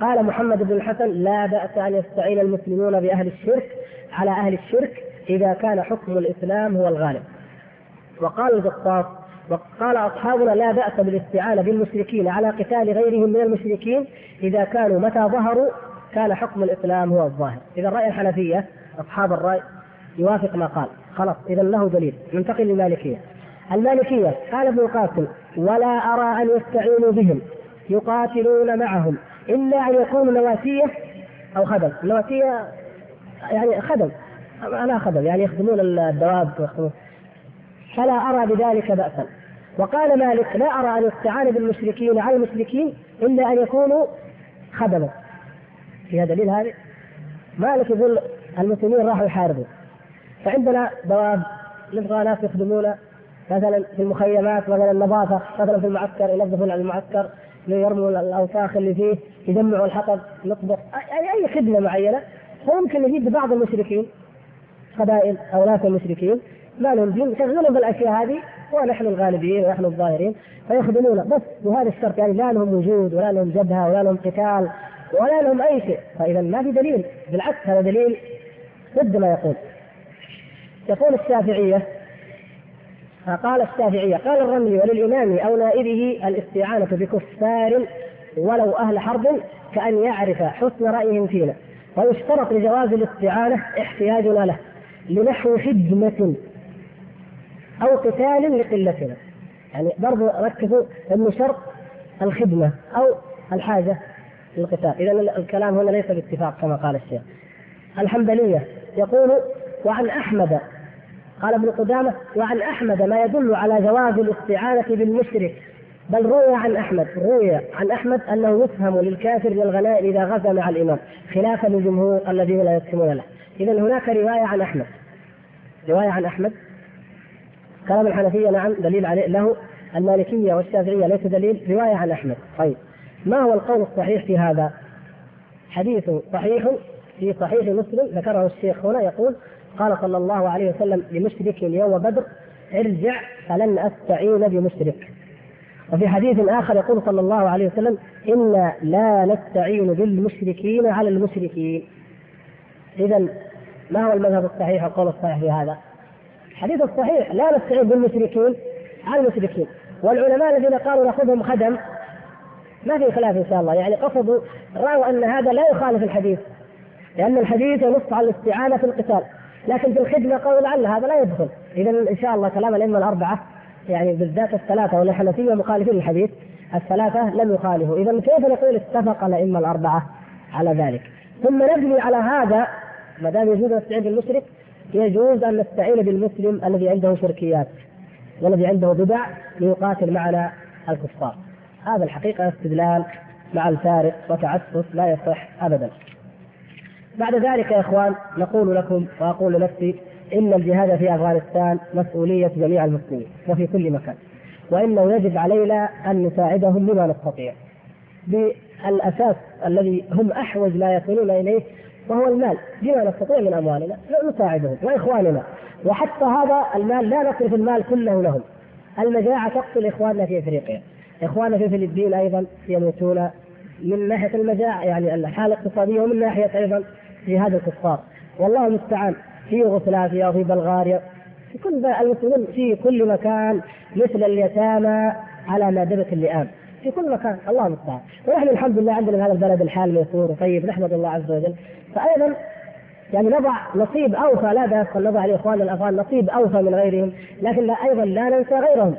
قال محمد بن الحسن لا بأس أن يستعين المسلمون بأهل الشرك على أهل الشرك إذا كان حكم الإسلام هو الغالب. وقال القطاس وقال أصحابنا لا بأس بالاستعانة بالمشركين على قتال غيرهم من المشركين إذا كانوا متى ظهروا كان حكم الإسلام هو الظاهر. إذا رأي الحنفية أصحاب الرأي يوافق ما قال، خلاص إذا له دليل. ننتقل للمالكية. المالكية قال ابن القاسم ولا أرى أن يستعينوا بهم يقاتلون معهم إلا أن يكونوا نواتية أو خدم. نواتية يعني خدم، أنا خدم يعني يخدمون الدواب ويخدمون، فلا أرى بذلك بأسا. وقال مالك لا أرى أن يستعان بالمشركين على المشركين إلا أن يكونوا خدما. فيها دليل هذا؟ مالك يقول المسلمين راحوا يحاربوا، فعندنا دواب نبغى ناس يخدمونا مثلا في المخيمات، مثلا النظافة، مثلا في المعسكر ينظفون على المعسكر، يرموا الأوساخ اللي فيه، يجمعوا الحطب، نطبخ، يعني أي خدمة معينة. ممكن نجد بعض المشركين قبائل أو ناس المشركين ما لهم دين يشغلون بالأشياء هذه، ونحن الغالبين ونحن الظاهرين فيخدمونا بس بهذا الشرط، يعني لا لهم وجود ولا لهم جبهة ولا لهم قتال ولا لهم أي شيء. فإذا ما في دليل، بالعكس هذا دليل ضد ما يقول. يقول الشافعية، قال الشافعية قال الرملي وللإمام أو نائبه الاستعانة بكفار ولو أهل حرب كأن يعرف حسن رأيهم فينا، ويشترط لجواز الاستعانة احتياجنا له لنحو خدمة أو قتال لقلتنا. يعني برضو ركزوا أنه شرط الخدمة أو الحاجة للقتال. إذن الكلام هنا ليس باتفاق كما قال الشيخ. الحنبلية يقول وعن أحمد، قال ابن قدامة وعن أحمد ما يدل على جواز الاستعانة بالمشرك، بل روي عن أحمد أنه يفهم للكافر للغنائم إذا غزا مع الإمام، خلافا للجمهور الذين لا يفهمون له. إذن هناك رواية عن أحمد كلام الحنفية نعم دليل عليه له، المالكية والشافعية ليس دليل، رواية عن أحمد. طيب ما هو القول الصحيح في هذا؟ حديث صحيح في صحيح مسلم ذكره الشيخ هنا، يقول قال صلى الله عليه وسلم لمشرك يوم بدر ارجع فلن أستعين بمشرك. وفي حديث آخر يقول صلى الله عليه وسلم إنا لا نستعين بالمشركين على المشركين. إذن ما هو المذهب الصحيح والقول الصحيح في هذا؟ الحديث الصحيح لا نستعين بالمشركين على المشركين. والعلماء الذين قالوا نأخذهم خدم ما في خلاف إن شاء الله، يعني قصدوا رأوا أن هذا لا يخالف الحديث، لأن الحديث ينص على الاستعانة في القتال، لكن في الخدمة قالوا لعل هذا لا يدخل. إذن إن شاء الله كلام الأئمة الأربعة يعني بالذات الثلاثة والحنفية مخالفين للحديث، الثلاثة لم يخالفوا. إذن كيف نقول اتفق الأئمة الأربعة على ذلك؟ ثم نبني على هذا ما دام يجوز أن نستعين بالمشرك، يجوز أن نستعين بالمسلم الذي عنده شركيات والذي عنده بدع ليقاتل معنا الكفار. هذا الحقيقة استدلال مع الفارق وتعسف لا يصح أبدا. بعد ذلك يا إخوان نقول لكم وأقول لنفسي إن الجهاد في أفغانستان مسؤولية جميع المسلمين وفي كل مكان، وإنه يجب علينا أن نساعدهم بما نستطيع بالأساس الذي هم أحوج لا يصلون إليه وهو المال، بما نستطيع من أموالنا نساعدهم وإخواننا، وحتى هذا المال لا نصرف المال كله لهم، المجاعة تقتل إخواننا في أفريقيا، إخواننا في فلبين أيضا يموتون من ناحية المجاعة، يعني الحالة الاقتصادية، ومن ناحية أيضا في هذا الكفار، والله المستعان، في غوثلافيا وفي بلغاريا، في كل المسلمين في كل مكان مثل اليتامى على نادبة اللئام، في كل مكان الله المستعان، ونحن الحمد لله عندنا هذا البلد الحال ميسور وطيب، نحمد الله عز وجل، فأيضا يعني نضع نصيب أوفى، لا بأس أن نضع لإخواننا الأفغان نصيب أوفى من غيرهم، لكن لا أيضا لا ننسى غيرهم،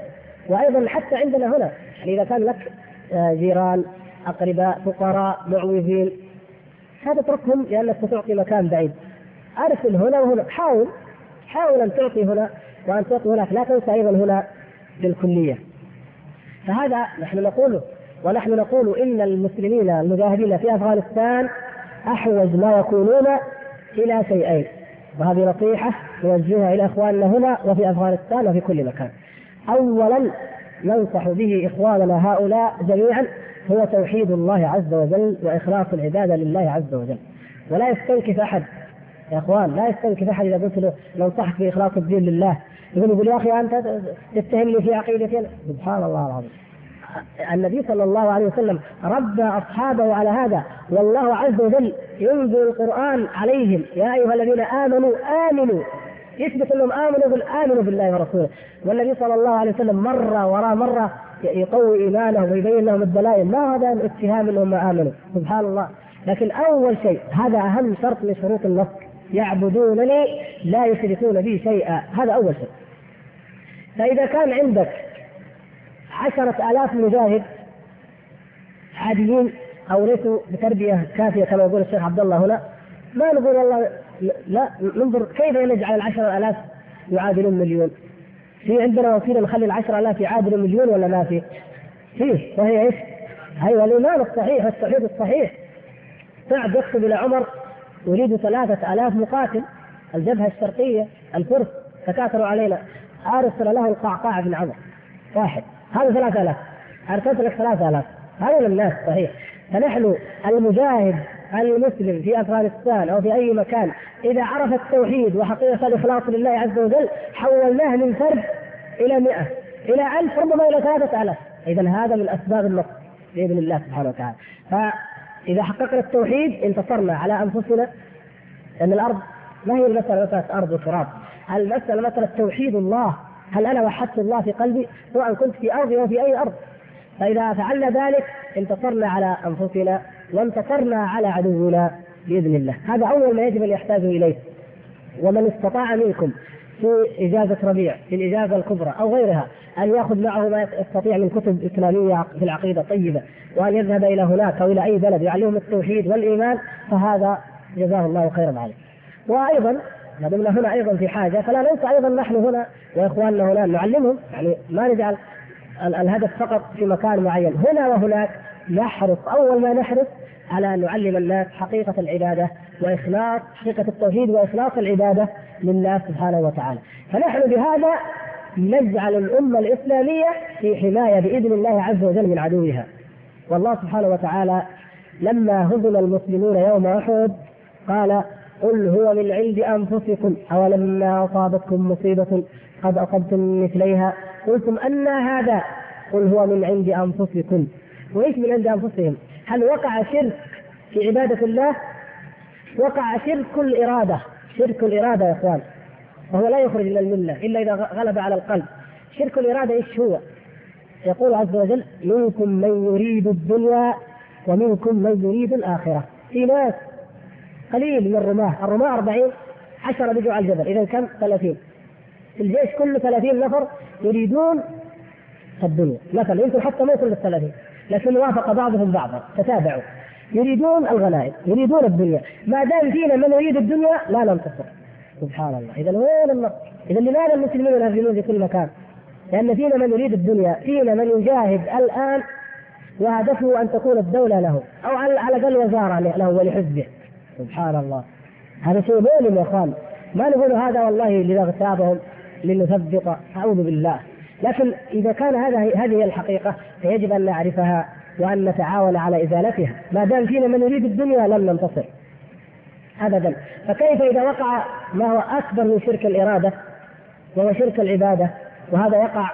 وأيضا حتى عندنا هنا إذا كان لك جيران أقرباء فقراء معوزين هذا تركهم، لأنك تعطي مكان بعيد، أرسل هنا وهنا، حاول أن تعطي هنا وأن تعطي هناك، لا تنسى أيضا هنا بالكلية، فهذا نحن نقوله، ونحن نقول إن المسلمين المجاهدين في أفغانستان أحوج ما يكونون إلى شيئين، وهذه نصيحة نوجهها إلى إخواننا هنا وفي أفغانستان وفي كل مكان. أولا ننصح به إخواننا هؤلاء جميعا هو توحيد الله عز وجل وإخلاص العبادة لله عز وجل، ولا يستنكف أحد يا إخوان، لا يستنكف أحد إذا قلت له ننصحك في إخلاص الدين لله، يقول يا أخي أنت تتهمني في عقيدتي، سبحان الله العظيم، النبي صلى الله عليه وسلم ربى أصحابه على هذا، والله عز وجل ينزل القرآن عليهم، يا أيها الذين آمنوا آمنوا، يثبت لهم آمنوا بالآمنوا بالله ورسوله، والنبي صلى الله عليه وسلم مرة وراء مرة يقوي إيمانهم ويبين لهم الدلائل، ما هذا الاتهام أنهم آمنوا، سبحان الله، لكن أول شيء هذا أهم شرط من شروط النص، يعبدونني لا يشركون بي شيئا، هذا أول شيء. فإذا كان عندك 10,000 مجاهد عاديين أو ليسوا بتربية كافية كما يقول الشيخ عبد الله هنا، ما نقول والله لا، ننظر كيف نجعل 10,000 يعادلون مليون، في عندنا وسيلة نخلي 10,000 يعادلوا مليون ولا ما في؟ فيه، وهي إيش؟ هي الإيمان الصحيح والتوحيد الصحيح. سعد يكتب إلى عمر أريد 3,000 مقاتل الجبهة الشرقية الفرس تكاثروا علينا، أرسل له القعقاع بن عمرو واحد، هذا 3,000، أرسلت لك 3,000، هذا للناس صحيح. فنحن المجاهد المسلم في أفغانستان أو في أي مكان إذا عرف التوحيد وحقيقة الإخلاص لله عز وجل حولناه من فرد إلى 100 إلى 1000 ربما إلى 3000، إذا هذا من أسباب النصر بإذن الله سبحانه وتعالى. فإذا حققنا التوحيد انتصرنا على أنفسنا، أن الأرض ما هي مسألة أرض وتراب، المسألة مسألة توحيد الله، هل أنا وحدت الله في قلبي سواء كنت في أرضي أو في أي أرض، فإذا فعلنا ذلك انتصرنا على أنفسنا وانتصرنا على عدونا بإذن الله. هذا أول ما يجب أن يحتاج إليه، ومن استطاع منكم في إجازة ربيع في الإجازة الكبرى أو غيرها أن يأخذ معه ما يستطيع من كتب إسلامية في العقيدة طيبة، وأن يذهب إلى هناك أو إلى أي بلد يعلمهم التوحيد والإيمان، فهذا جزاه الله خيرا عليه. وأيضا ما دمنا هنا أيضا في حاجة، فلا ننسى أيضا نحن هنا وإخواننا هنا نعلمهم، يعني ما نجعل الهدف فقط في مكان معين، هنا وهناك نحرص، أول ما نحرص على أن نعلم الناس حقيقة العبادة وإخلاص حقيقة التوحيد وإخلاص العبادة لله سبحانه وتعالى، فنحن بهذا نجعل الأمة الإسلامية في حماية بإذن الله عز وجل من عدوها. والله سبحانه وتعالى لما هزم المسلمون يوم أحد قال قل هو من عند أنفسكم أولما أصابتكم مصيبة قد أصبتم مثليها قلتم أنا هذا قل هو من عند أنفسكم. وإيش من عند أنفسهم؟ هل وقع شرك في عبادة الله؟ وقع شرك الإرادة، شرك الإرادة يا إخوان، وهو لا يخرج من الملة إلا إذا غلب على القلب. شرك الإرادة إيش هو؟ يقول عز وجل منكم من يريد الدنيا ومنكم من يريد الآخرة. في ناس قليل من الرماة 40 10 بيجوا على الجبل، إذا كم 30 الجيش كله 30 نفر يريدون الدنيا مثلا، يمكن حتى ما يكون 30 لكن وافق بعضهم بعضا تتابعوا، يريدون الغنائم يريدون الدنيا، ما دام فينا من يريد الدنيا لا ننتصر، سبحان الله. إذا وين النصر؟ إذا لماذا المسلمين يهاجمون في كل مكان؟ لأن فينا من يريد الدنيا، فينا من يجاهد الآن وهدفه أن تكون الدولة له أو على الأقل وزارة له ولحزبه، سبحان الله. هذا شيء مؤلم يا أخوان، ما نقول هذا والله لنغتابهم لنثبط، أعوذ بالله، لكن إذا كان هذه الحقيقة فيجب أن نعرفها وأن نتعاون على إزالتها. ما دام فينا من يريد الدنيا لن ننتصر أبدا. فكيف إذا وقع ما هو أكبر من شرك الإرادة وهو شرك العبادة، وهذا وقع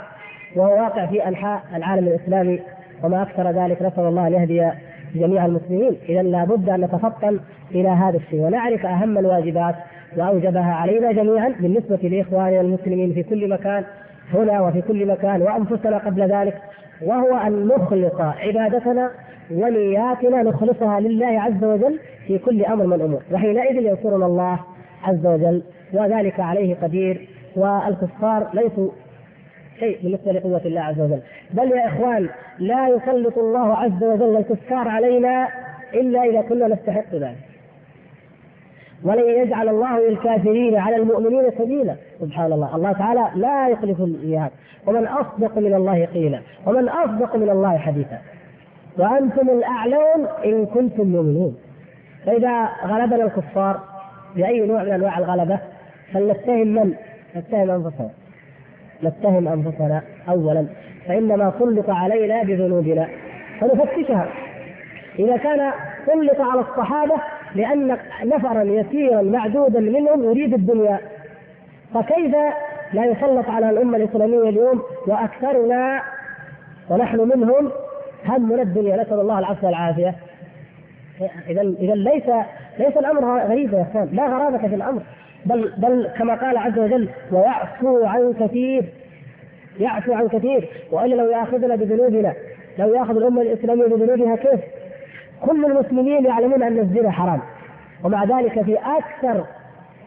وهو واقع في أنحاء العالم الإسلامي وما أكثر ذلك، نسأل الله أن يهدي جميع المسلمين. إذن لابد أن نتفطن إلى هذا الشيء ونعرف أهم الواجبات وأوجبها علينا جميعا بالنسبة لإخواننا المسلمين في كل مكان، هنا وفي كل مكان، وأنفسنا قبل ذلك، وهو أن نخلص عبادتنا ونياتنا نخلصها لله عز وجل في كل أمر من الأمور، وحينئذ ينصرنا الله عز وجل وذلك عليه قدير. والكفار ليسوا شيء بالنسبة لقوة الله عز وجل، بل يا إخوان لا يسلط الله عز وجل الكفار علينا إلا إذا كنا نستحق ذلك، ولن يجعل الله للكافرين على المؤمنين سبيلا. سبحان الله، الله تعالى لا يخلف الميعاد، ومن أصدق من الله قيلا ومن أصدق من الله حديثا، وأنتم الأعلون إن كنتم مؤمنين. فإذا غلبنا الكفار بأي نوع من أنواع الغلبة فلنتهم نتهم أنفسنا أولا، فإنما سلط علينا بذنوبنا فنفتشها. إذا كان سلط على الصحابة لأن نفرا يسيرا معدودا منهم يريد الدنيا، فكيف لا يسلط على الأمة الإسلامية اليوم وأكثرنا ونحن منهم همنا الدنيا، نسأل الله العفو والعافية. إذا ليس الأمر غريبا يا إخوان، لا غرابة في الأمر، بل كما قال عز وجل ويعفو عن كثير، وإلا لو يأخذنا بذنوبنا، لو يأخذ الأمة الإسلامية بذنوبها كيف؟ كل المسلمين يعلمون أن الزنا حرام، ومع ذلك في أكثر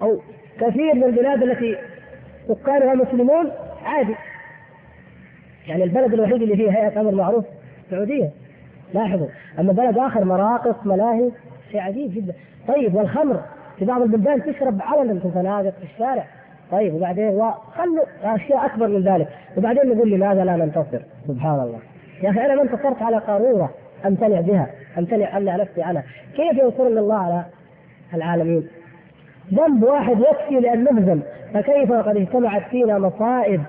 أو كثير من البلاد التي سكانها مسلمون عادي، يعني البلد الوحيد اللي فيه هيئة أمر معروف السعودية، لاحظوا، أما بلد آخر مراقص ملاهي شيء عجيب جدا. طيب والخمر في بعض البلدان تشرب علنا في الفنادق في الشارع، طيب وبعدين وخلوا أشياء أكبر من ذلك، وبعدين نقول لماذا لا ننتصر؟ سبحان الله يا أخي، أنا ما انتصرت على قارورة أمتنع بها، أمتنع على نفسي أنا، كيف ينصرني الله على العالمين؟ ذنب واحد يكفي لأن نهزم، فكيف قد اجتمعت فينا مصائب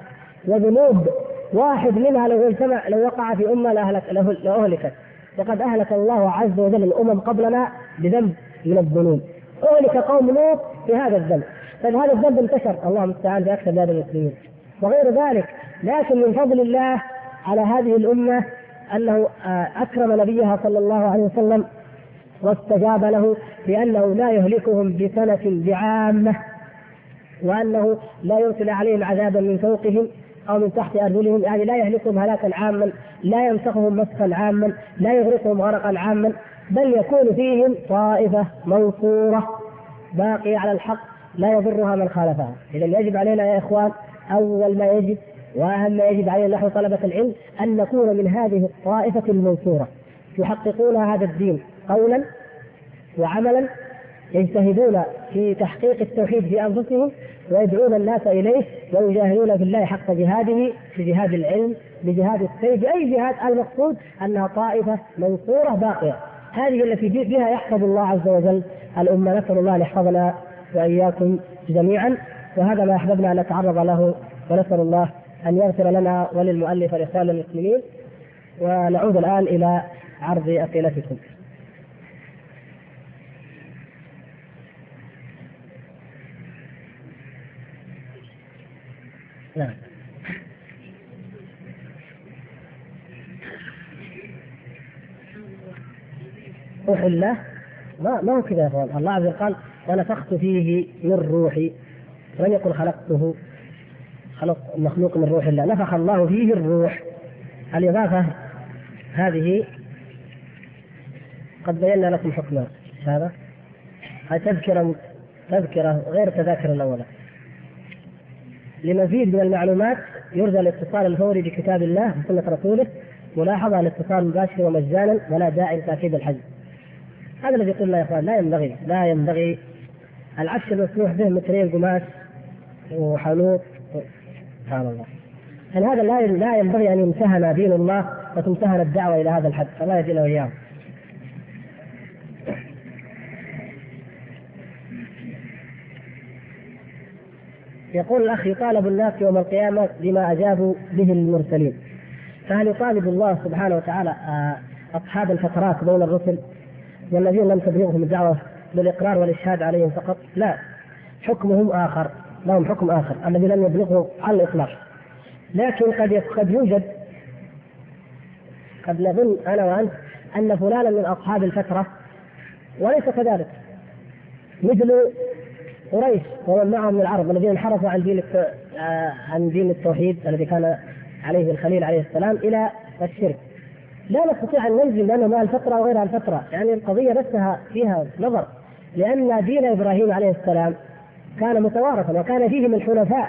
وذنوب واحد منها لو وقع في أمة لأهلكت، وقد أهلك الله عز وجل الأمم قبلنا بذنب من الذنوب، أهلك قوم لوط بهذا الذنب، فهذا الذنب انتشر الله المستعان في أكثر بلاد المسلمين وغير ذلك. لكن من فضل الله على هذه الأمة أنه أكرم نبيها صلى الله عليه وسلم واستجاب له بأنه لا يهلكهم بسنة بعامة، وأنه لا يرسل عليهم عذابا من فوقهم أو من تحت أرجلهم، يعني لا يهلكهم هلاكا عاما، لا يمسخهم مسخا عاما، لا يغرقهم غرقا عاما، بل يكون فيهم طائفة منصورة باقية على الحق لا يضرها من خالفها. إذن يجب علينا يا إخوان أول ما يجب وأهم ما يجب علينا نحو طلبة العلم أن نكون من هذه الطائفة المنصورة، يحققون هذا الدين قولا وعملا، يجتهدون في تحقيق التوحيد في أنفسهم ويدعون الناس إليه ويجاهدون في الله حق جهاده في جهاد العلم بجهاد السيف أي جهاد، المقصود أنها طائفة منصورة باقية، هذه التي بها يحفظ الله عز وجل الأمة، نسأل الله أن يحفظنا وإياكم جميعا. وهذا ما أحببنا أن نتعرض له، ونسأل الله أن يغفر لنا وللمؤلف ولإخواننا المسلمين. ونعود الآن إلى عرض أسئلتكم. نعم. روح الله ما هو كذا يا اخوان، الله عز وجل قال ونفخت فيه من روحي، لم يقل خلقته، خلق المخلوق من روح الله، نفخ الله فيه الروح. الإضافة هذه قد بينا لكم حكمها، هذا تذكرة غير تذاكر الأولى. لمزيد من المعلومات يرجى الاتصال الفوري بكتاب الله وسنة رسوله، ملاحظة الاتصال مباشر ومجانا ولا داعي لتأكيد الحجم. هذا الذي قلنا يا إخوان لا ينبغي العفش المسموح به مترين قماش وحنوط، سبحان الله، يعني هذا لا ينبغي أن يمتهن دين الله وتمتهن الدعوة إلى هذا الحد، الله يجزينا وإياهم. يقول الأخ يطالب الناس يوم القيامة بما أجابوا به المرسلين، فهل يطالب الله سبحانه وتعالى أصحاب الفترات بين الرسل والذين لم تبلغهم الدعوة بالإقرار والإشهاد عليهم فقط؟ لا، حكمهم آخر، لهم حكم آخر الذي لم يبلغه على الإطلاق. لكن قد يوجد، قد نظن أنا وأنت أن فلانا من أصحاب الفترة وليس كذلك، مثل قريش ومن معهم من العرب الذين انحرفوا عن دين التوحيد الذي كان عليه الخليل عليه السلام إلى الشرك. لا نستطيع أن ننزل لأنه مع الفترة وغير الفترة، يعني القضية نفسها فيها نظر، لأن دين إبراهيم عليه السلام كان متوارثا وكان فيه من الحنفاء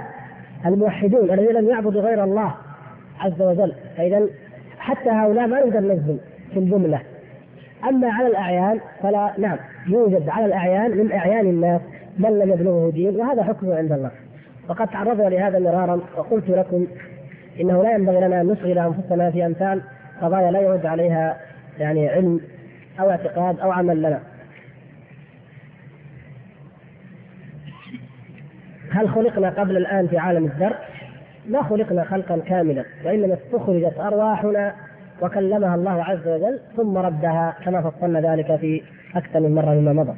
الموحدون الذين لم يعبدوا غير الله عز وجل، فإذا حتى هؤلاء ما نقدر ننزل في الجملة. أما على الأعيان فلا، نعم يوجد على الأعيان من أعيان الناس من لم يبلغه دين، وهذا حكمه عند الله. وقد تعرضنا لهذا مرارا وقلت لكم إنه لا ينبغي لنا أن نشغل أنفسنا في أمثال قضايا لا يعود عليها يعني علم أو اعتقاد أو عمل لنا. هل خلقنا قبل الآن في عالم الذر؟ ما خلقنا خلقا كاملا، وإنما استخرجت أرواحنا وكلمها الله عز وجل ثم ردها كما فصلنا ذلك في أكثر من مرة مما مضى.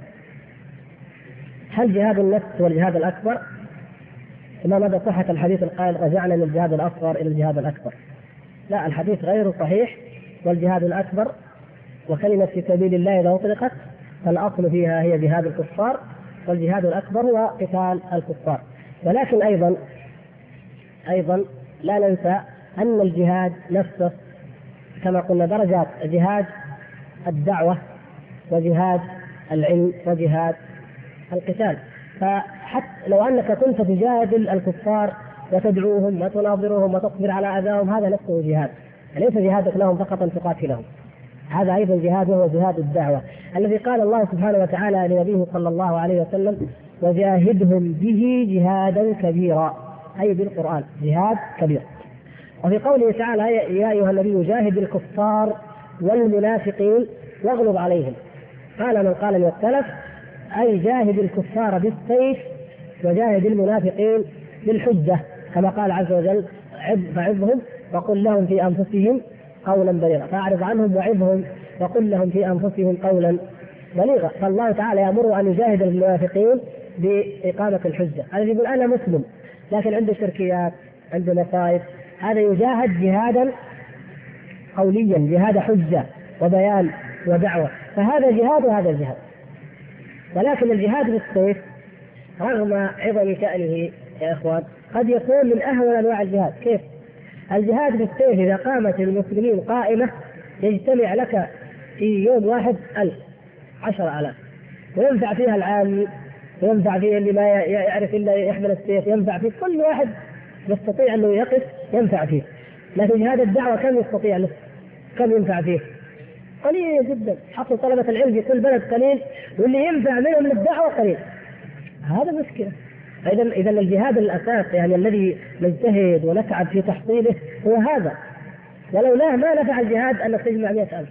هل جهاد النفس والجهاد الأكبر؟ ما مدى صحة الحديث القائل رجعنا من الجهاد الأصغر إلى الجهاد الأكبر؟ لا، الحديث غير صحيح، والجهاد الأكبر وكلمة في سبيل الله إذا أطلقت فالأصل فيها هي جهاد الكفار، والجهاد الأكبر هو قتال الكفار. ولكن أيضا لا ننسى أن الجهاد نفسه كما قلنا درجات، جهاد الدعوة وجهاد العلم وجهاد القتال. فحتى لو أنك كنت تجادل الكفار وتدعوهم وتناظرهم وتصبر على أذاهم هذا نفسه جهاد، ليس جهادك لهم فقط أن تقاتلهم، هذا أيضا جهاد وهو جهاد الدعوة الذي قال الله سبحانه وتعالى لنبيه صلى الله عليه وسلم وجاهدهم به جهادا كبيرا، أي بالقرآن جهاد كبير. وفي قوله تعالى يا أيها النبي جاهد الكفار والمنافقين واغلب عليهم، قال من قال من السلف أي جاهد الكفار بالسيف وجاهد المنافقين بالحجة، كما قال عز وجل فعظهم وقل لهم في أنفسهم قولا بليغا، فأعرض عنهم وعظهم وقل لهم في أنفسهم قولا بليغا. فالله تعالى يأمر أن يجاهد المنافقين بإقامة الحجة، الذي يقول أنا مسلم لكن عنده شركيات عنده مصائب، هذا يجاهد جهادا قوليا، جهاد حجة وبيان ودعوة، فهذا جهاد وهذا جهاد. ولكن الجهاد بالسيف رغم عظم شأنه يا إخوان قد يكون من أهون أنواع الجهاد. كيف؟ الجهاد بالسيف إذا قامت المسلمين قائمة يجتمع لك في يوم واحد 10,000 وينفع فيها العامي، وينفع فيها اللي ما يعرف إلا يحمل السيف، ينفع فيه كل واحد يستطيع أنه يقف ينفع فيه. لكن جهاد الدعوة كم يستطيع له؟ كم ينفع فيه؟ قليل جدا. حتى طلبة العلم في كل بلد قليل، واللي ينفع منهم للدعوة قليل، هذا مشكلة. إذا الجهاد الأساسي يعني الذي نجتهد ونتعب في تحصيله هو هذا، ولولاه ما نفع الجهاد أن تجمع 100,000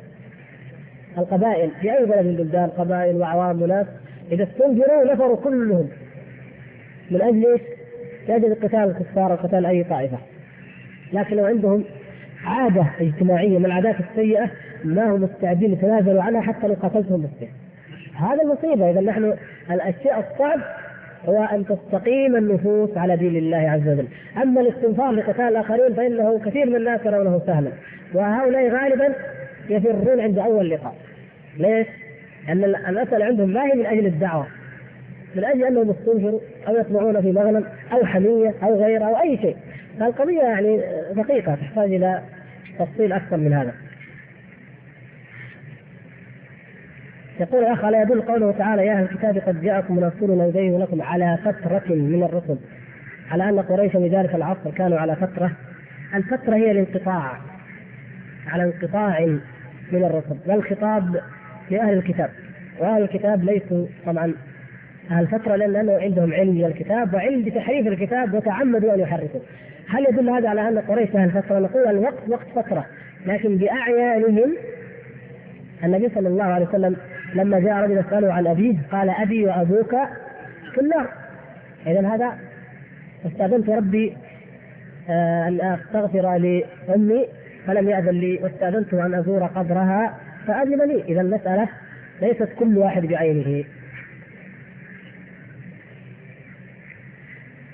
القبائل في أي بلد من البلدان، قبائل وعوام وناس إذا استنفروا نفروا كلهم من أجل يجد قتال الكفار وقتال أي طائفة. لكن لو عندهم عادة اجتماعية من العادات السيئة ما هم مستعدين يتنازلوا عنها حتى لو قتلتهم بالسيف، هذا المصيبة. إذا نحن الأشياء الصعب هو أن تستقيم النفوس على دين الله عز وجل، أما الاستنفار لقتال الآخرين فإنه كثير من الناس يرونه سهلا، وهؤلاء غالبا يفرون عند أول لقاء. ليش؟ أن الأسئلة عندهم ما هي من أجل الدعوة، من أجل أنهم يستنفروا أو يطمعون في مغنم أو حمية أو غيره أو أي شيء. فالقضية يعني دقيقة تحتاج إلى تفصيل أكثر من هذا. يقول الأخ لا يدل قوله تعالى يا أهل الكتاب قد جاءكم رسولنا يبين لكم على فترة من الرسل على أن قريشا بذلك العصر كانوا على فترة. الفترة هي الانقطاع، على انقطاع من الرسل، والخطاب لأهل الكتاب، وأهل الكتاب ليسوا طبعا أهل فترة لأنه عندهم علم للكتاب وعلم بتحريف الكتاب وتعمدوا أن يحرفوا. هل يدل هذا على أن قريش أهل فترة؟ نقول الوقت وقت فترة، لكن بأعيانهم. النبي صلى الله عليه وسلم لما جاء رجل يسأله عن أبيه قال أبي وأبوك في النار، إذن هذا استأذنت ربي أن أستغفر لأمي فلم يأذن لي، واستأذنت أن أزور قبرها فأذن لي. إذا المسألة ليست كل واحد بعينه.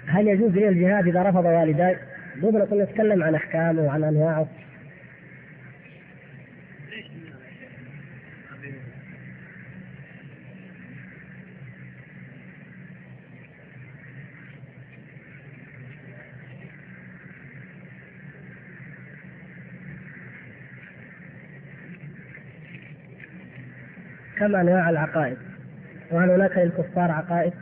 هل يجوز لي الجهاد إذا رفض والداي؟ دون أن نتكلم عن أحكامه وعن أنواعه. كما أنواع العقائد، وهل هناك للكفار عقائد؟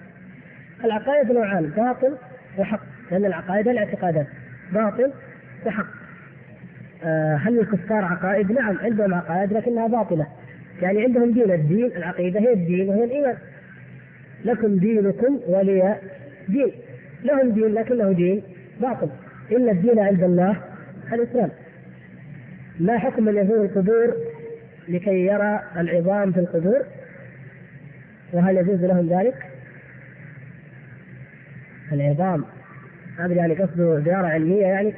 العقائد نوعان، باطل وحق، لأن العقائد الاعتقادات باطل وحق. هل الكفار عقائد؟ نعم عندهم عقائد لكنها باطلة، يعني عندهم دين، الدين العقيدة هي الدين وهي الإيمان. لكم دينكم ولي دين، لهم دين لكنه دين باطل. إلا الدين عند الله الإسلام. ما حكم من يزور القبور لكي يرى العظام في القبور، وهل يجوز لهم ذلك؟ العظام هذا يعني قصده زيارة علمية، يعني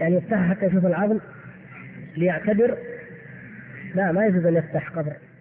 يفتح حتى يشوف العظم ليعتبر؟ لا، ما يجوز أن يفتح قبر.